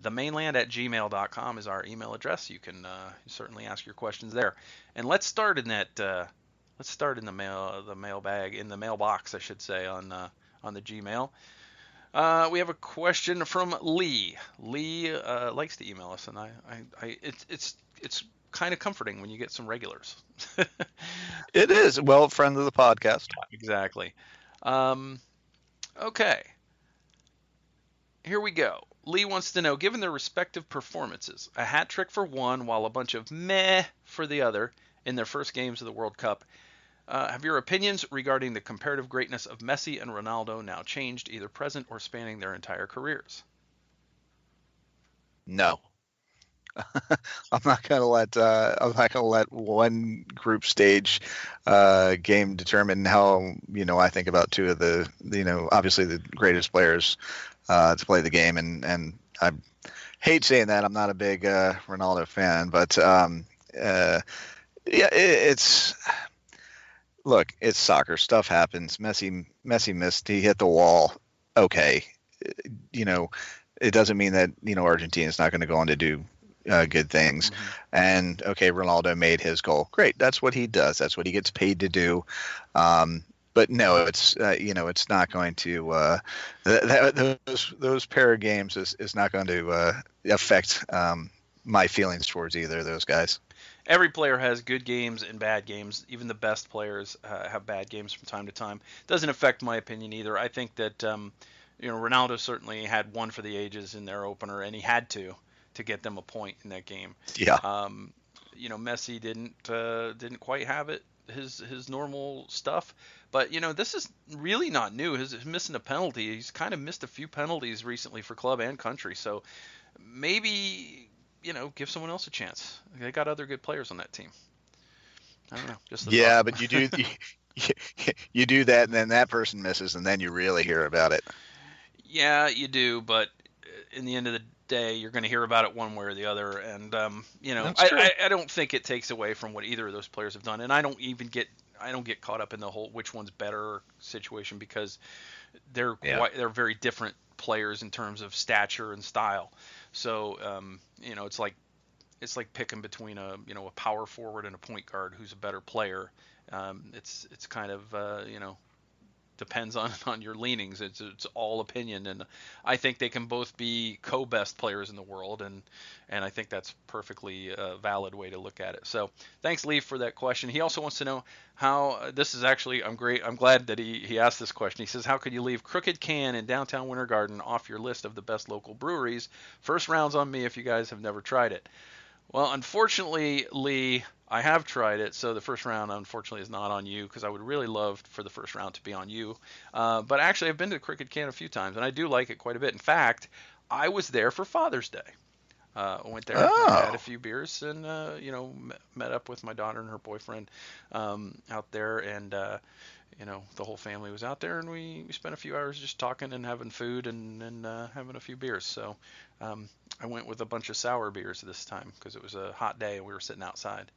the mainland at gmail dot com is our email address. You can uh, certainly ask your questions there. And let's start in that. Uh, let's start in the mail, the mailbag, in the mailbox, I should say, on uh, on the Gmail. Uh, we have a question from Lee. Lee uh, likes to email us, and I, I, I it's it's it's kind of comforting when you get some regulars. It is. Well, friend of the podcast. Exactly. Um, okay. Here we go. Lee wants to know, given their respective performances, a hat trick for one while a bunch of meh for the other in their first games of the World Cup, uh, have your opinions regarding the comparative greatness of Messi and Ronaldo now changed, either present or spanning their entire careers? No. I'm not gonna let uh, I'm not gonna let one group stage uh, game determine how, you know, I think about two of the, you know, obviously the greatest players uh, to play the game, and and I hate saying that. I'm not a big uh, Ronaldo fan, but um, uh, yeah, it, it's look, it's soccer. Stuff happens. Messi Messi missed. He hit the wall. Okay, you know, it doesn't mean that, you know, Argentina is not going to go on to do Uh, good things. Mm-hmm. And okay, Ronaldo made his goal. Great. That's what he does. That's what he gets paid to do. Um, but no, it's, uh, you know, it's not going to, uh, that, that, those, those pair of games is, is not going to uh, affect um, my feelings towards either of those guys. Every player has good games and bad games. Even the best players uh, have bad games from time to time. Doesn't affect my opinion either. I think that, um, you know, Ronaldo certainly had one for the ages in their opener, and he had to. to get them a point in that game. Yeah. Um, you know, Messi didn't uh, didn't quite have it, his his normal stuff. But, you know, this is really not new. He's, he's missing a penalty. He's kind of missed a few penalties recently for club and country. So maybe, you know, give someone else a chance. They got other good players on that team. I don't know. Just yeah, thought. But you do you do that, and then that person misses, and then you really hear about it. Yeah, you do. But in the end of the day, you're going to hear about it one way or the other, and um, you know, I, I, I don't think it takes away from what either of those players have done, and I don't even get I don't get caught up in the whole which one's better situation because they're yeah. quite, they're very different players in terms of stature and style. So um, you know, it's like it's like picking between a you know a power forward and a point guard who's a better player. Um, it's it's kind of uh, you know depends on, on your leanings. It's it's all opinion, and I think they can both be co-best players in the world, and and I think that's perfectly a valid way to look at it. So thanks, Lee, for that question. He also wants to know how this is actually. I'm great. I'm glad that he he asked this question. He says, how could you leave Crooked Can in downtown Winter Garden off your list of the best local breweries? First round's on me if you guys have never tried it. Well, unfortunately, Lee, I have tried it, so the first round, unfortunately, is not on you, because I would really love for the first round to be on you. Uh, but actually, I've been to Crooked Can a few times, and I do like it quite a bit. In fact, I was there for Father's Day. Uh, I went there, oh. and had a few beers, and uh, you know, met, met up with my daughter and her boyfriend um, out there, and uh, you know, the whole family was out there, and we, we spent a few hours just talking and having food and and uh, having a few beers. So um, I went with a bunch of sour beers this time because it was a hot day and we were sitting outside.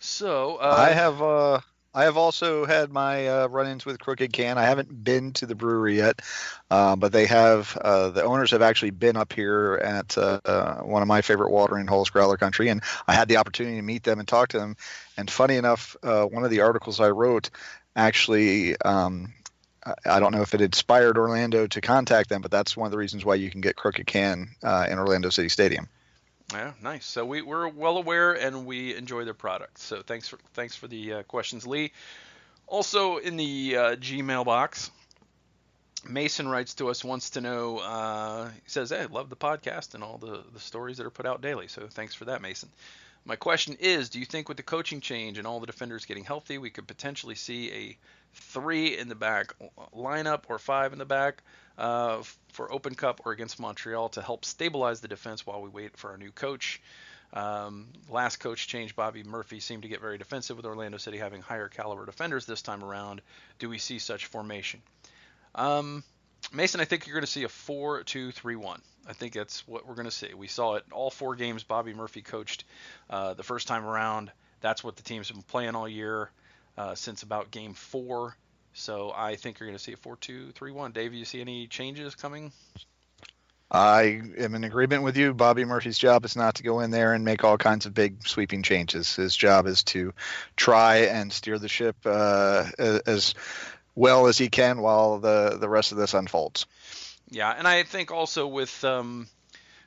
So uh, I have uh, I have also had my uh, run-ins with Crooked Can. I haven't been to the brewery yet, uh, but they have uh, the owners have actually been up here at uh, uh, one of my favorite watering holes, Growler Country, and I had the opportunity to meet them and talk to them. And funny enough, uh, one of the articles I wrote actually, um, I don't know if it inspired Orlando to contact them, but that's one of the reasons why you can get Crooked Can uh, in Orlando City Stadium. Yeah, nice. So we, we're well aware and we enjoy their product. So thanks for thanks for the uh, questions, Lee. Also in the uh, Gmail box, Mason writes to us, wants to know, uh, he says, hey, I love the podcast and all the, the stories that are put out daily. So thanks for that, Mason. My question is, do you think with the coaching change and all the defenders getting healthy, we could potentially see a three in the back lineup or five in the back uh, for Open Cup or against Montreal to help stabilize the defense while we wait for our new coach? Um, last coach change, Bobby Murphy, seemed to get very defensive, with Orlando City having higher caliber defenders this time around. Do we see such formation? Um, Mason, I think you're going to see a four two three one. I think that's what we're going to see. We saw it all four games Bobby Murphy coached uh, the first time around. That's what the team's been playing all year uh, since about game four. So I think you're going to see a four two three one. Dave, you see any changes coming? I am in agreement with you. Bobby Murphy's job is not to go in there and make all kinds of big sweeping changes. His job is to try and steer the ship uh, as well as he can while the, the rest of this unfolds. Yeah, and I think also with um,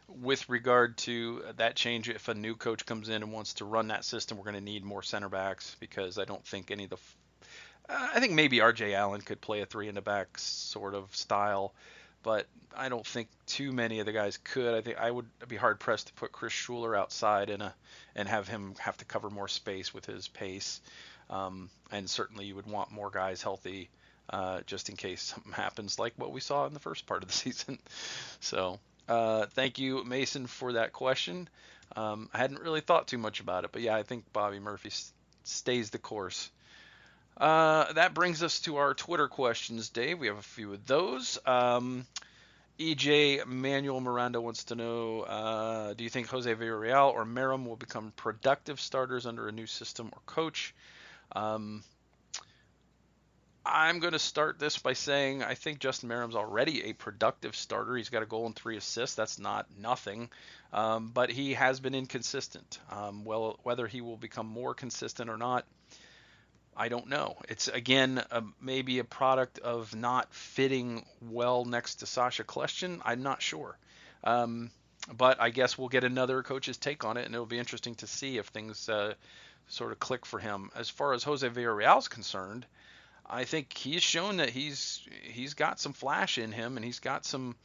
with regard to that change, if a new coach comes in and wants to run that system, we're going to need more center backs, because I don't think any of the uh, – I think maybe R J Allen could play a three-in-the-back sort of style, but I don't think too many of the guys could. I think I would be hard-pressed to put Chris Schuler outside and, a, and have him have to cover more space with his pace, um, and certainly you would want more guys healthy. Uh, just in case something happens like what we saw in the first part of the season. So uh, thank you, Mason, for that question. Um, I hadn't really thought too much about it, but yeah, I think Bobby Murphy s- stays the course. Uh, that brings us to our Twitter questions, Dave. We have a few of those. Um, E J Manuel Miranda wants to know, uh, do you think Jose Villarreal or Merrim will become productive starters under a new system or coach? Um, I'm going to start this by saying I think Justin Merrim's already a productive starter. He's got a goal and three assists. That's not nothing. Um, but he has been inconsistent. Um, well, whether he will become more consistent or not, I don't know. It's, again, a, maybe a product of not fitting well next to Sasha Kljestan. I'm not sure. Um, but I guess we'll get another coach's take on it, and it'll be interesting to see if things uh, sort of click for him. As far as Jose Villarreal's concerned, I think he's shown that he's he's got some flash in him, and he's got some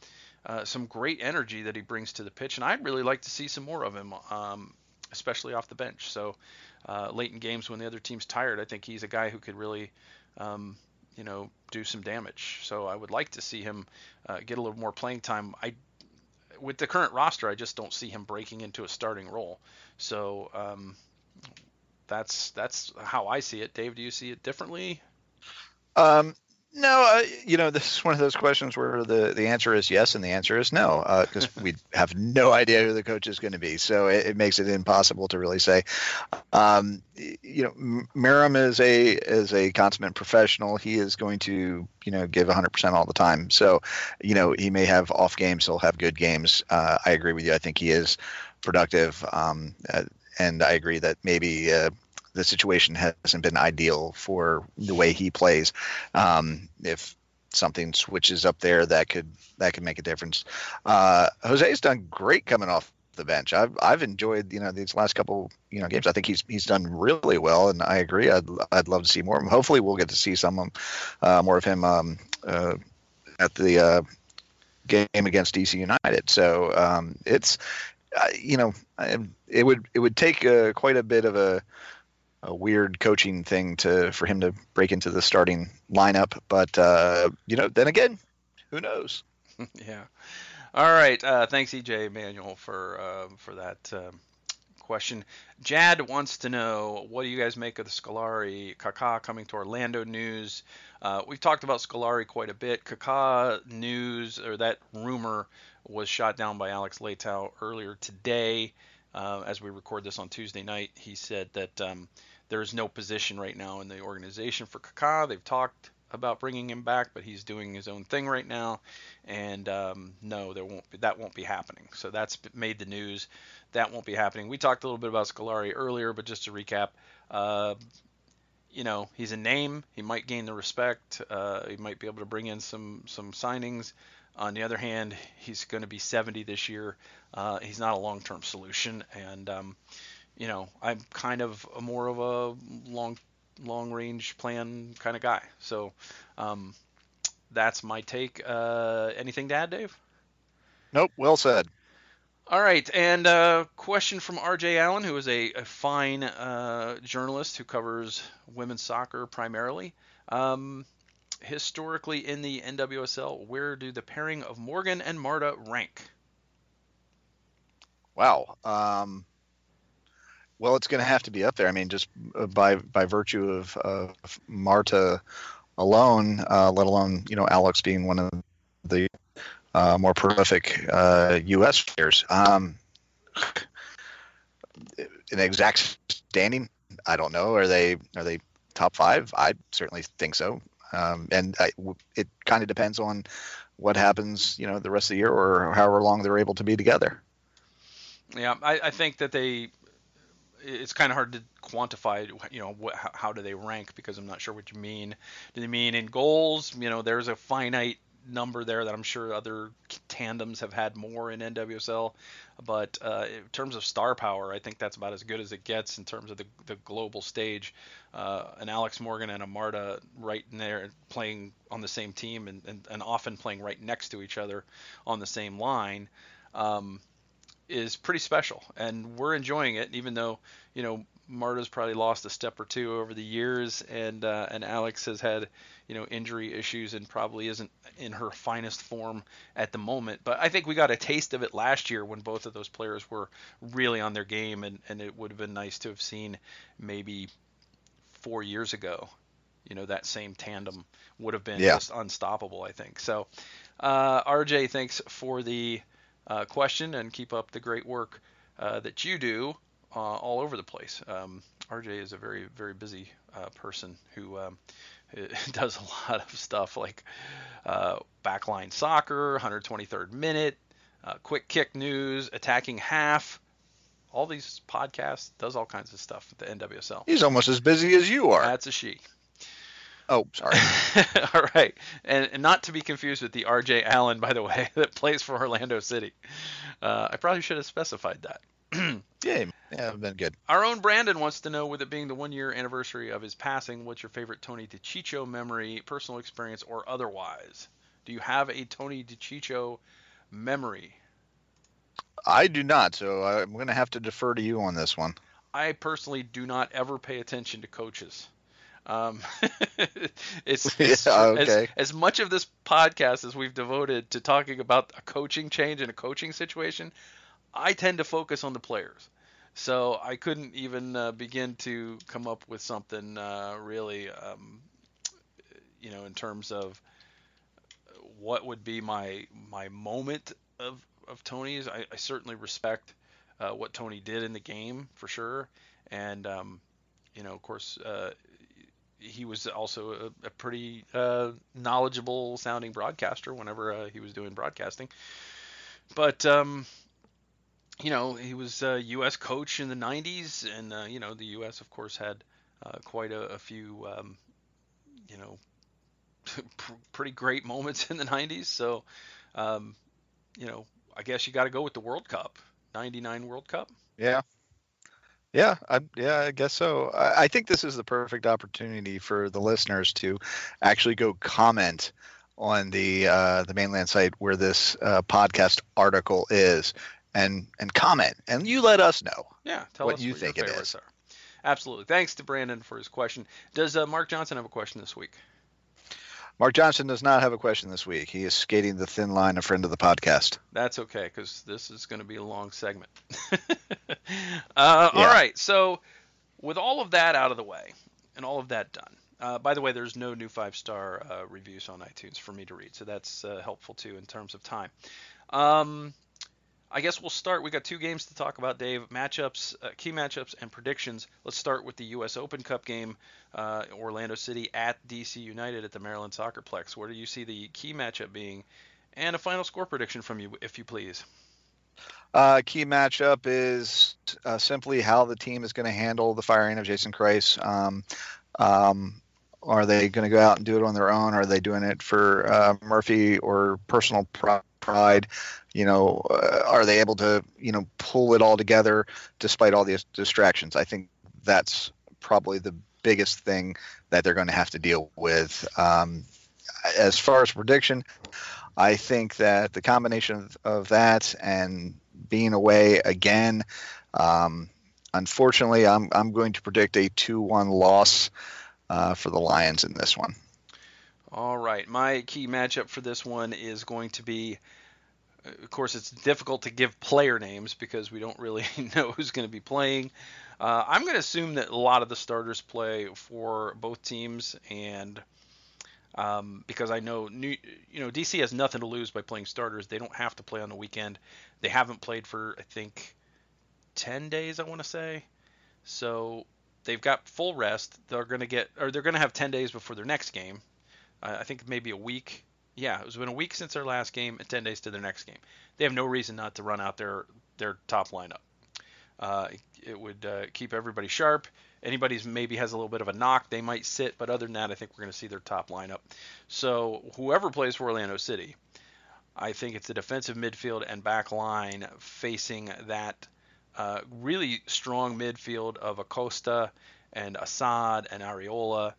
uh, some great energy that he brings to the pitch, and I'd really like to see some more of him, um, especially off the bench. So uh, late in games when the other team's tired, I think he's a guy who could really um, you know do some damage. So I would like to see him uh, get a little more playing time. I with the current roster, I just don't see him breaking into a starting role. So um, that's that's how I see it. Dave, do you see it differently? Um, no, uh, you know, this is one of those questions where the, the answer is yes and the answer is no, because uh, we have no idea who the coach is going to be. So it, it makes it impossible to really say. Um, you know, Merrim is a is a consummate professional. He is going to, you know, give one hundred percent all the time. So, you know, he may have off games. He'll have good games. Uh, I agree with you. I think he is productive. Um, uh, and I agree that maybe uh, the situation hasn't been ideal for the way he plays. Um, if something switches up there, that could that could make a difference. Uh, Jose's done great coming off the bench. I've I've enjoyed you know these last couple you know games. I think he's he's done really well, and I agree. I'd I'd love to see more of him. Hopefully, we'll get to see some uh, more of him um, uh, at the uh, game against D C United. So um, it's uh, you know it would it would take uh, quite a bit of a. a weird coaching thing to for him to break into the starting lineup. But, uh, you know, then again, who knows? Yeah. All right. Uh, thanks, E J Manuel, for uh, for that uh, question. Jad wants to know, what do you guys make of the Scolari Kaká coming to Orlando news? Uh, we've talked about Scolari quite a bit. Kaká news, or that rumor, was shot down by Alex Leitao earlier today. Uh, as we record this on Tuesday night, he said that um, there is no position right now in the organization for Kaká. They've talked about bringing him back, but he's doing his own thing right now, and um, no, there won't be, that won't be happening. So that's made the news. That won't be happening. We talked a little bit about Scolari earlier, but just to recap, uh, you know, he's a name. He might gain the respect. Uh, he might be able to bring in some some signings. On the other hand, he's going to be seventy this year. Uh, he's not a long-term solution, and um, you know, I'm kind of a more of a long, long-range plan kind of guy. So um, that's my take. Uh, anything to add, Dave? Nope. Well said. All right, and a question from R J Allen, who is a, a fine uh, journalist who covers women's soccer primarily. Um, Historically in the N W S L, where do the pairing of Morgan and Marta rank? Wow. Um, well, it's going to have to be up there. I mean, just by by virtue of, of Marta alone, uh, let alone, you know, Alex being one of the uh, more prolific uh, U S players. Um, an exact standing, I don't know. Are they are they top five? I certainly think so. Um, and I, it kind of depends on what happens, you know, the rest of the year or however long they're able to be together. Yeah, I, I think that they – it's kind of hard to quantify, you know, what, how, how do they rank, because I'm not sure what you mean. Do they mean in goals? You know, there's a finite number there that I'm sure other tandems have had more in N W S L. But uh, in terms of star power, I think that's about as good as it gets in terms of the, the global stage. Uh, an Alex Morgan and a Marta right in there playing on the same team and, and, and often playing right next to each other on the same line um, is pretty special. And we're enjoying it, even though, you know, Marta's probably lost a step or two over the years, and uh, and Alex has had, you know, injury issues and probably isn't in her finest form at the moment. But I think we got a taste of it last year when both of those players were really on their game, and, and it would have been nice to have seen maybe four years ago. You know, that same tandem would have been yeah. just unstoppable, I think. So, uh, R J, thanks for the uh, question, and keep up the great work uh, that you do. Uh, all over the place. Um, R J is a very, very busy uh, person who um, does a lot of stuff like uh, backline soccer, one hundred twenty-third minute, uh, quick kick news, attacking half, all these podcasts, does all kinds of stuff at the N W S L. He's almost as busy as you are. That's a she. Oh, sorry. All right. And, and not to be confused with the R J Allen, by the way, that plays for Orlando City. Uh, I probably should have specified that. Yeah, yeah, been good. Our own Brandon wants to know, with it being the one-year anniversary of his passing, what's your favorite Tony DiCiccio memory, personal experience, or otherwise? Do you have a Tony DiCiccio memory? I do not, so I'm going to have to defer to you on this one. I personally do not ever pay attention to coaches. Um, it's, it's yeah, okay. as, as much of this podcast as we've devoted to talking about a coaching change and a coaching situation, I tend to focus on the players, so I couldn't even uh, begin to come up with something uh, really, um, you know, in terms of what would be my my moment of, of Tony's. I, I certainly respect uh, what Tony did in the game for sure, and um, you know, of course, uh, he was also a, a pretty uh, knowledgeable sounding broadcaster whenever uh, he was doing broadcasting, but. Um, you know, he was a U S coach in the nineties, and, uh, you know, the U S, of course, had uh, quite a, a few, um, you know, pr- pretty great moments in the nineties. So, um, you know, I guess you got to go with the World Cup, ninety-nine World Cup. Yeah. Yeah, I, yeah, I guess so. I, I think this is the perfect opportunity for the listeners to actually go comment on the uh, the mainland site where this uh, podcast article is, and and comment, and you let us know. Yeah, tell what us you what think your it is. Are. Absolutely. Thanks to Brandon for his question. Does uh, Mark Johnson have a question this week? Mark Johnson does not have a question this week. He is skating the thin line, a friend of the podcast. That's okay, because this is going to be a long segment. uh, yeah. All right. So with all of that out of the way and all of that done, uh, by the way, there's no new five-star uh, reviews on iTunes for me to read, so that's uh, helpful, too, in terms of time. Um, I guess we'll start. We got two games to talk about, Dave. Matchups, uh, key matchups, and predictions. Let's start with the U S. Open Cup game, uh, Orlando City at D C United at the Maryland SoccerPlex. Where do you see the key matchup being? And a final score prediction from you, if you please. Uh, key matchup is uh, simply how the team is going to handle the firing of Jason Kreis. Um, um, are they going to go out and do it on their own? Are they doing it for uh, Murphy or personal pride? Pride, you know, uh, are they able to, you know, pull it all together despite all these distractions? I think that's probably the biggest thing that they're going to have to deal with. Um, as far as prediction, I think that the combination of, of that and being away again, um, unfortunately, I'm I'm going to predict a two one loss uh, for the Lions in this one. All right, my key matchup for this one is going to be, of course, it's difficult to give player names because we don't really know who's going to be playing. Uh, I'm going to assume that a lot of the starters play for both teams, and um, because I know, New, you know, D C has nothing to lose by playing starters. They don't have to play on the weekend. They haven't played for, I think, ten days, I want to say. So they've got full rest. They're going to get, or they're going to have ten days before their next game. I think maybe a week. Yeah, it's been a week since their last game and ten days to their next game. They have no reason not to run out their, their top lineup. Uh, it would uh, keep everybody sharp. Anybody's maybe has a little bit of a knock, they might sit. But other than that, I think we're going to see their top lineup. So whoever plays for Orlando City, I think it's the defensive midfield and back line facing that uh, really strong midfield of Acosta and Assad and Areola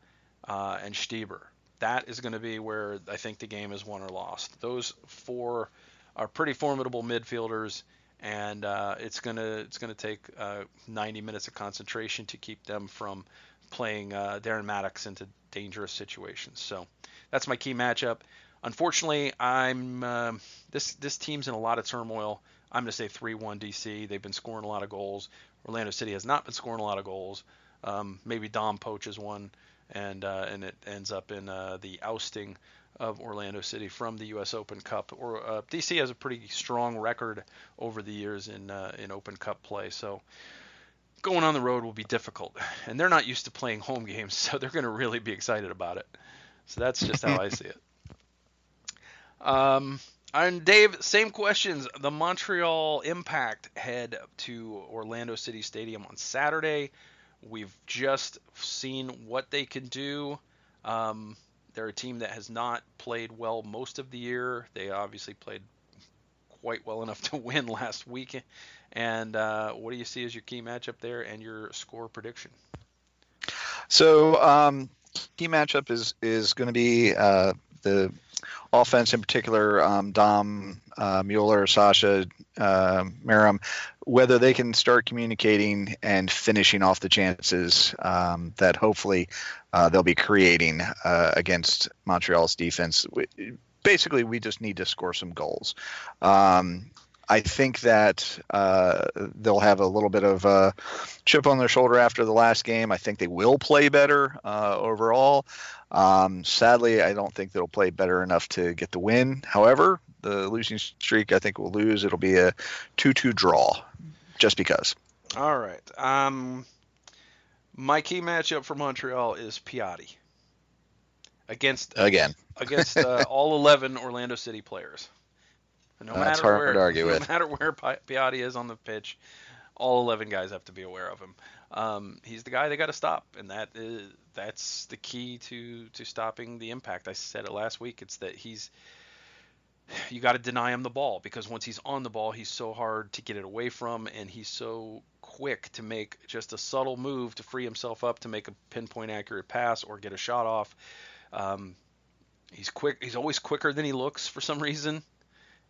uh, and Stieber. That is going to be where I think the game is won or lost. Those four are pretty formidable midfielders, and uh, it's going to it's going to take uh, ninety minutes of concentration to keep them from playing uh, Darren Maddox into dangerous situations. So that's my key matchup. Unfortunately, I'm uh, this this team's in a lot of turmoil. I'm going to say three one D C. They've been scoring a lot of goals. Orlando City has not been scoring a lot of goals. Um, maybe Dom poaches one. And uh, and it ends up in uh, the ousting of Orlando City from the U S. Open Cup. Or uh, D C has a pretty strong record over the years in uh, in Open Cup play, so going on the road will be difficult. And they're not used to playing home games, so they're going to really be excited about it. So that's just how I see it. Um, and Dave, same questions. The Montreal Impact head to Orlando City Stadium on Saturday. We've just seen what they can do. Um, they're a team that has not played well most of the year. They obviously played quite well enough to win last week. And uh, what do you see as your key matchup there and your score prediction? So um, key matchup is, is going to be uh, the offense in particular, um, Dom, uh, Mueller, Sasha, uh, Merrim, whether they can start communicating and finishing off the chances um, that hopefully uh, they'll be creating uh, against Montreal's defense. We, basically, we just need to score some goals. Um, I think that uh, they'll have a little bit of a chip on their shoulder after the last game. I think they will play better uh, overall. Um, sadly, I don't think they'll play better enough to get the win. However, the losing streak, I think, will lose. It'll be a two two draw, just because. All right. Um, my key matchup for Montreal is Piatti against again against uh, all eleven Orlando City players. No matter That's hard where, to argue no with. No matter where Pi- Piatti is on the pitch, all eleven guys have to be aware of him. Um, he's the guy they got to stop, and that is, that's the key to, to stopping the impact. I said it last week. It's that he's you got to deny him the ball, because once he's on the ball, he's so hard to get it away from, and he's so quick to make just a subtle move to free himself up to make a pinpoint accurate pass or get a shot off. Um, he's quick. He's always quicker than he looks for some reason.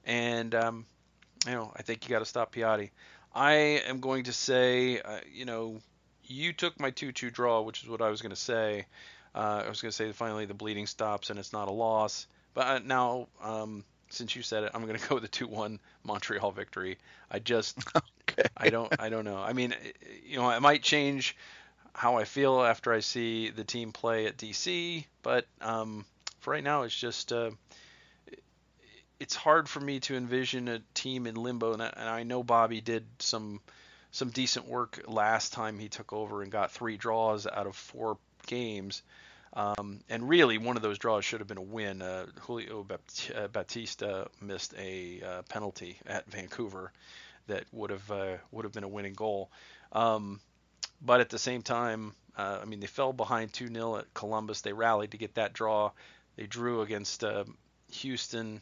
And, um, you know, I think you got to stop Piatti. I am going to say, uh, you know, you took my two two draw, which is what I was going to say. Uh, I was going to say finally the bleeding stops and it's not a loss. But now, um, since you said it, I'm going to go with the two one Montreal victory. I just, okay. I don't, I don't know. I mean, you know, I might change how I feel after I see the team play at D C, but um, for right now, it's just. Uh, It's hard for me to envision a team in limbo, and I, and I know Bobby did some some decent work last time he took over and got three draws out of four games. Um, and really, one of those draws should have been a win. Uh, Julio Baptista missed a uh, penalty at Vancouver that would have uh, would have been a winning goal. Um, but at the same time, uh, I mean, they fell behind two nil at Columbus. They rallied to get that draw. They drew against uh, Houston.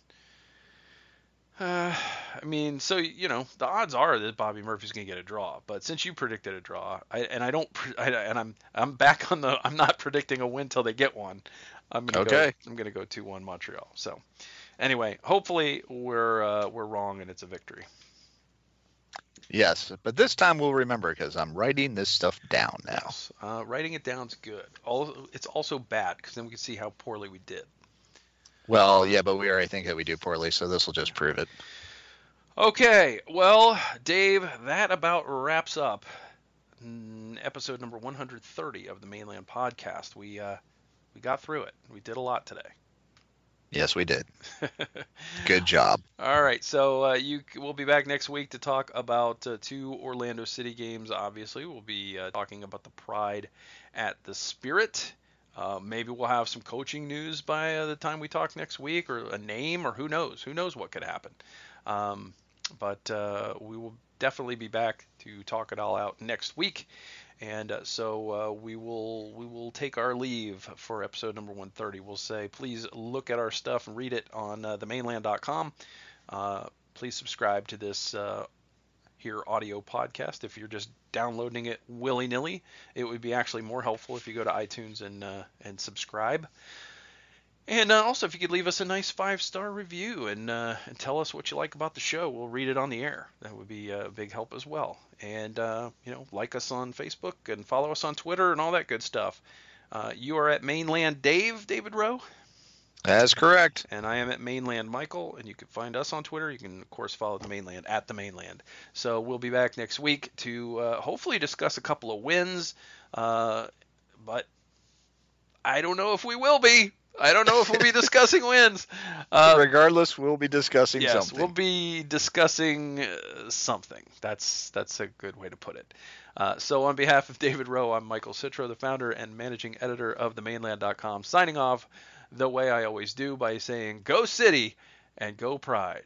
Uh, I mean, so, you know, the odds are that Bobby Murphy's going to get a draw, but since you predicted a draw, I, and I don't, I, and I'm, I'm back on the, I'm not predicting a win till they get one. I'm going to okay. go, I'm going to go two one Montreal. So anyway, hopefully we're, uh, we're wrong and it's a victory. Yes. But this time we'll remember, because I'm writing this stuff down now. Yes. Uh, writing it down's good. All, it's also bad because then we can see how poorly we did. Well, yeah, but we already think that we do poorly, so this will just prove it. Okay, well, Dave, that about wraps up episode number one hundred thirty of the Mainland Podcast. We uh, we got through it. We did a lot today. Yes, we did. Good job. All right, so uh, you we'll be back next week to talk about uh, two Orlando City games. Obviously, we'll be uh, talking about the Pride at the Spirit. Uh, maybe we'll have some coaching news by uh, the time we talk next week, or a name, or who knows? Who knows what could happen? Um, but uh, we will definitely be back to talk it all out next week. And uh, so uh, we will we will take our leave for episode number one thirty. We'll say, please look at our stuff and read it on uh, the mainland dot com. Uh, please subscribe to this uh Here audio podcast. If you're just downloading it willy-nilly, it would be actually more helpful if you go to iTunes and uh, and subscribe. And uh, also, if you could leave us a nice five-star review and uh, and tell us what you like about the show, we'll read it on the air. That would be a big help as well. And uh, you know, like us on Facebook and follow us on Twitter and all that good stuff. Uh, you are at Mainland Dave, David Rowe. That's correct. And I am at Mainland Michael, and you can find us on Twitter. You can, of course, follow the Mainland at the Mainland. So we'll be back next week to uh, hopefully discuss a couple of wins, uh, but I don't know if we will be. I don't know if we'll be discussing wins. Uh, Regardless, we'll be discussing yes, something. Yes, we'll be discussing uh, something. That's that's a good way to put it. Uh, so on behalf of David Rowe, I'm Michael Citro, the founder and managing editor of the mainland dot com, signing off the way I always do by saying, go City and go Pride.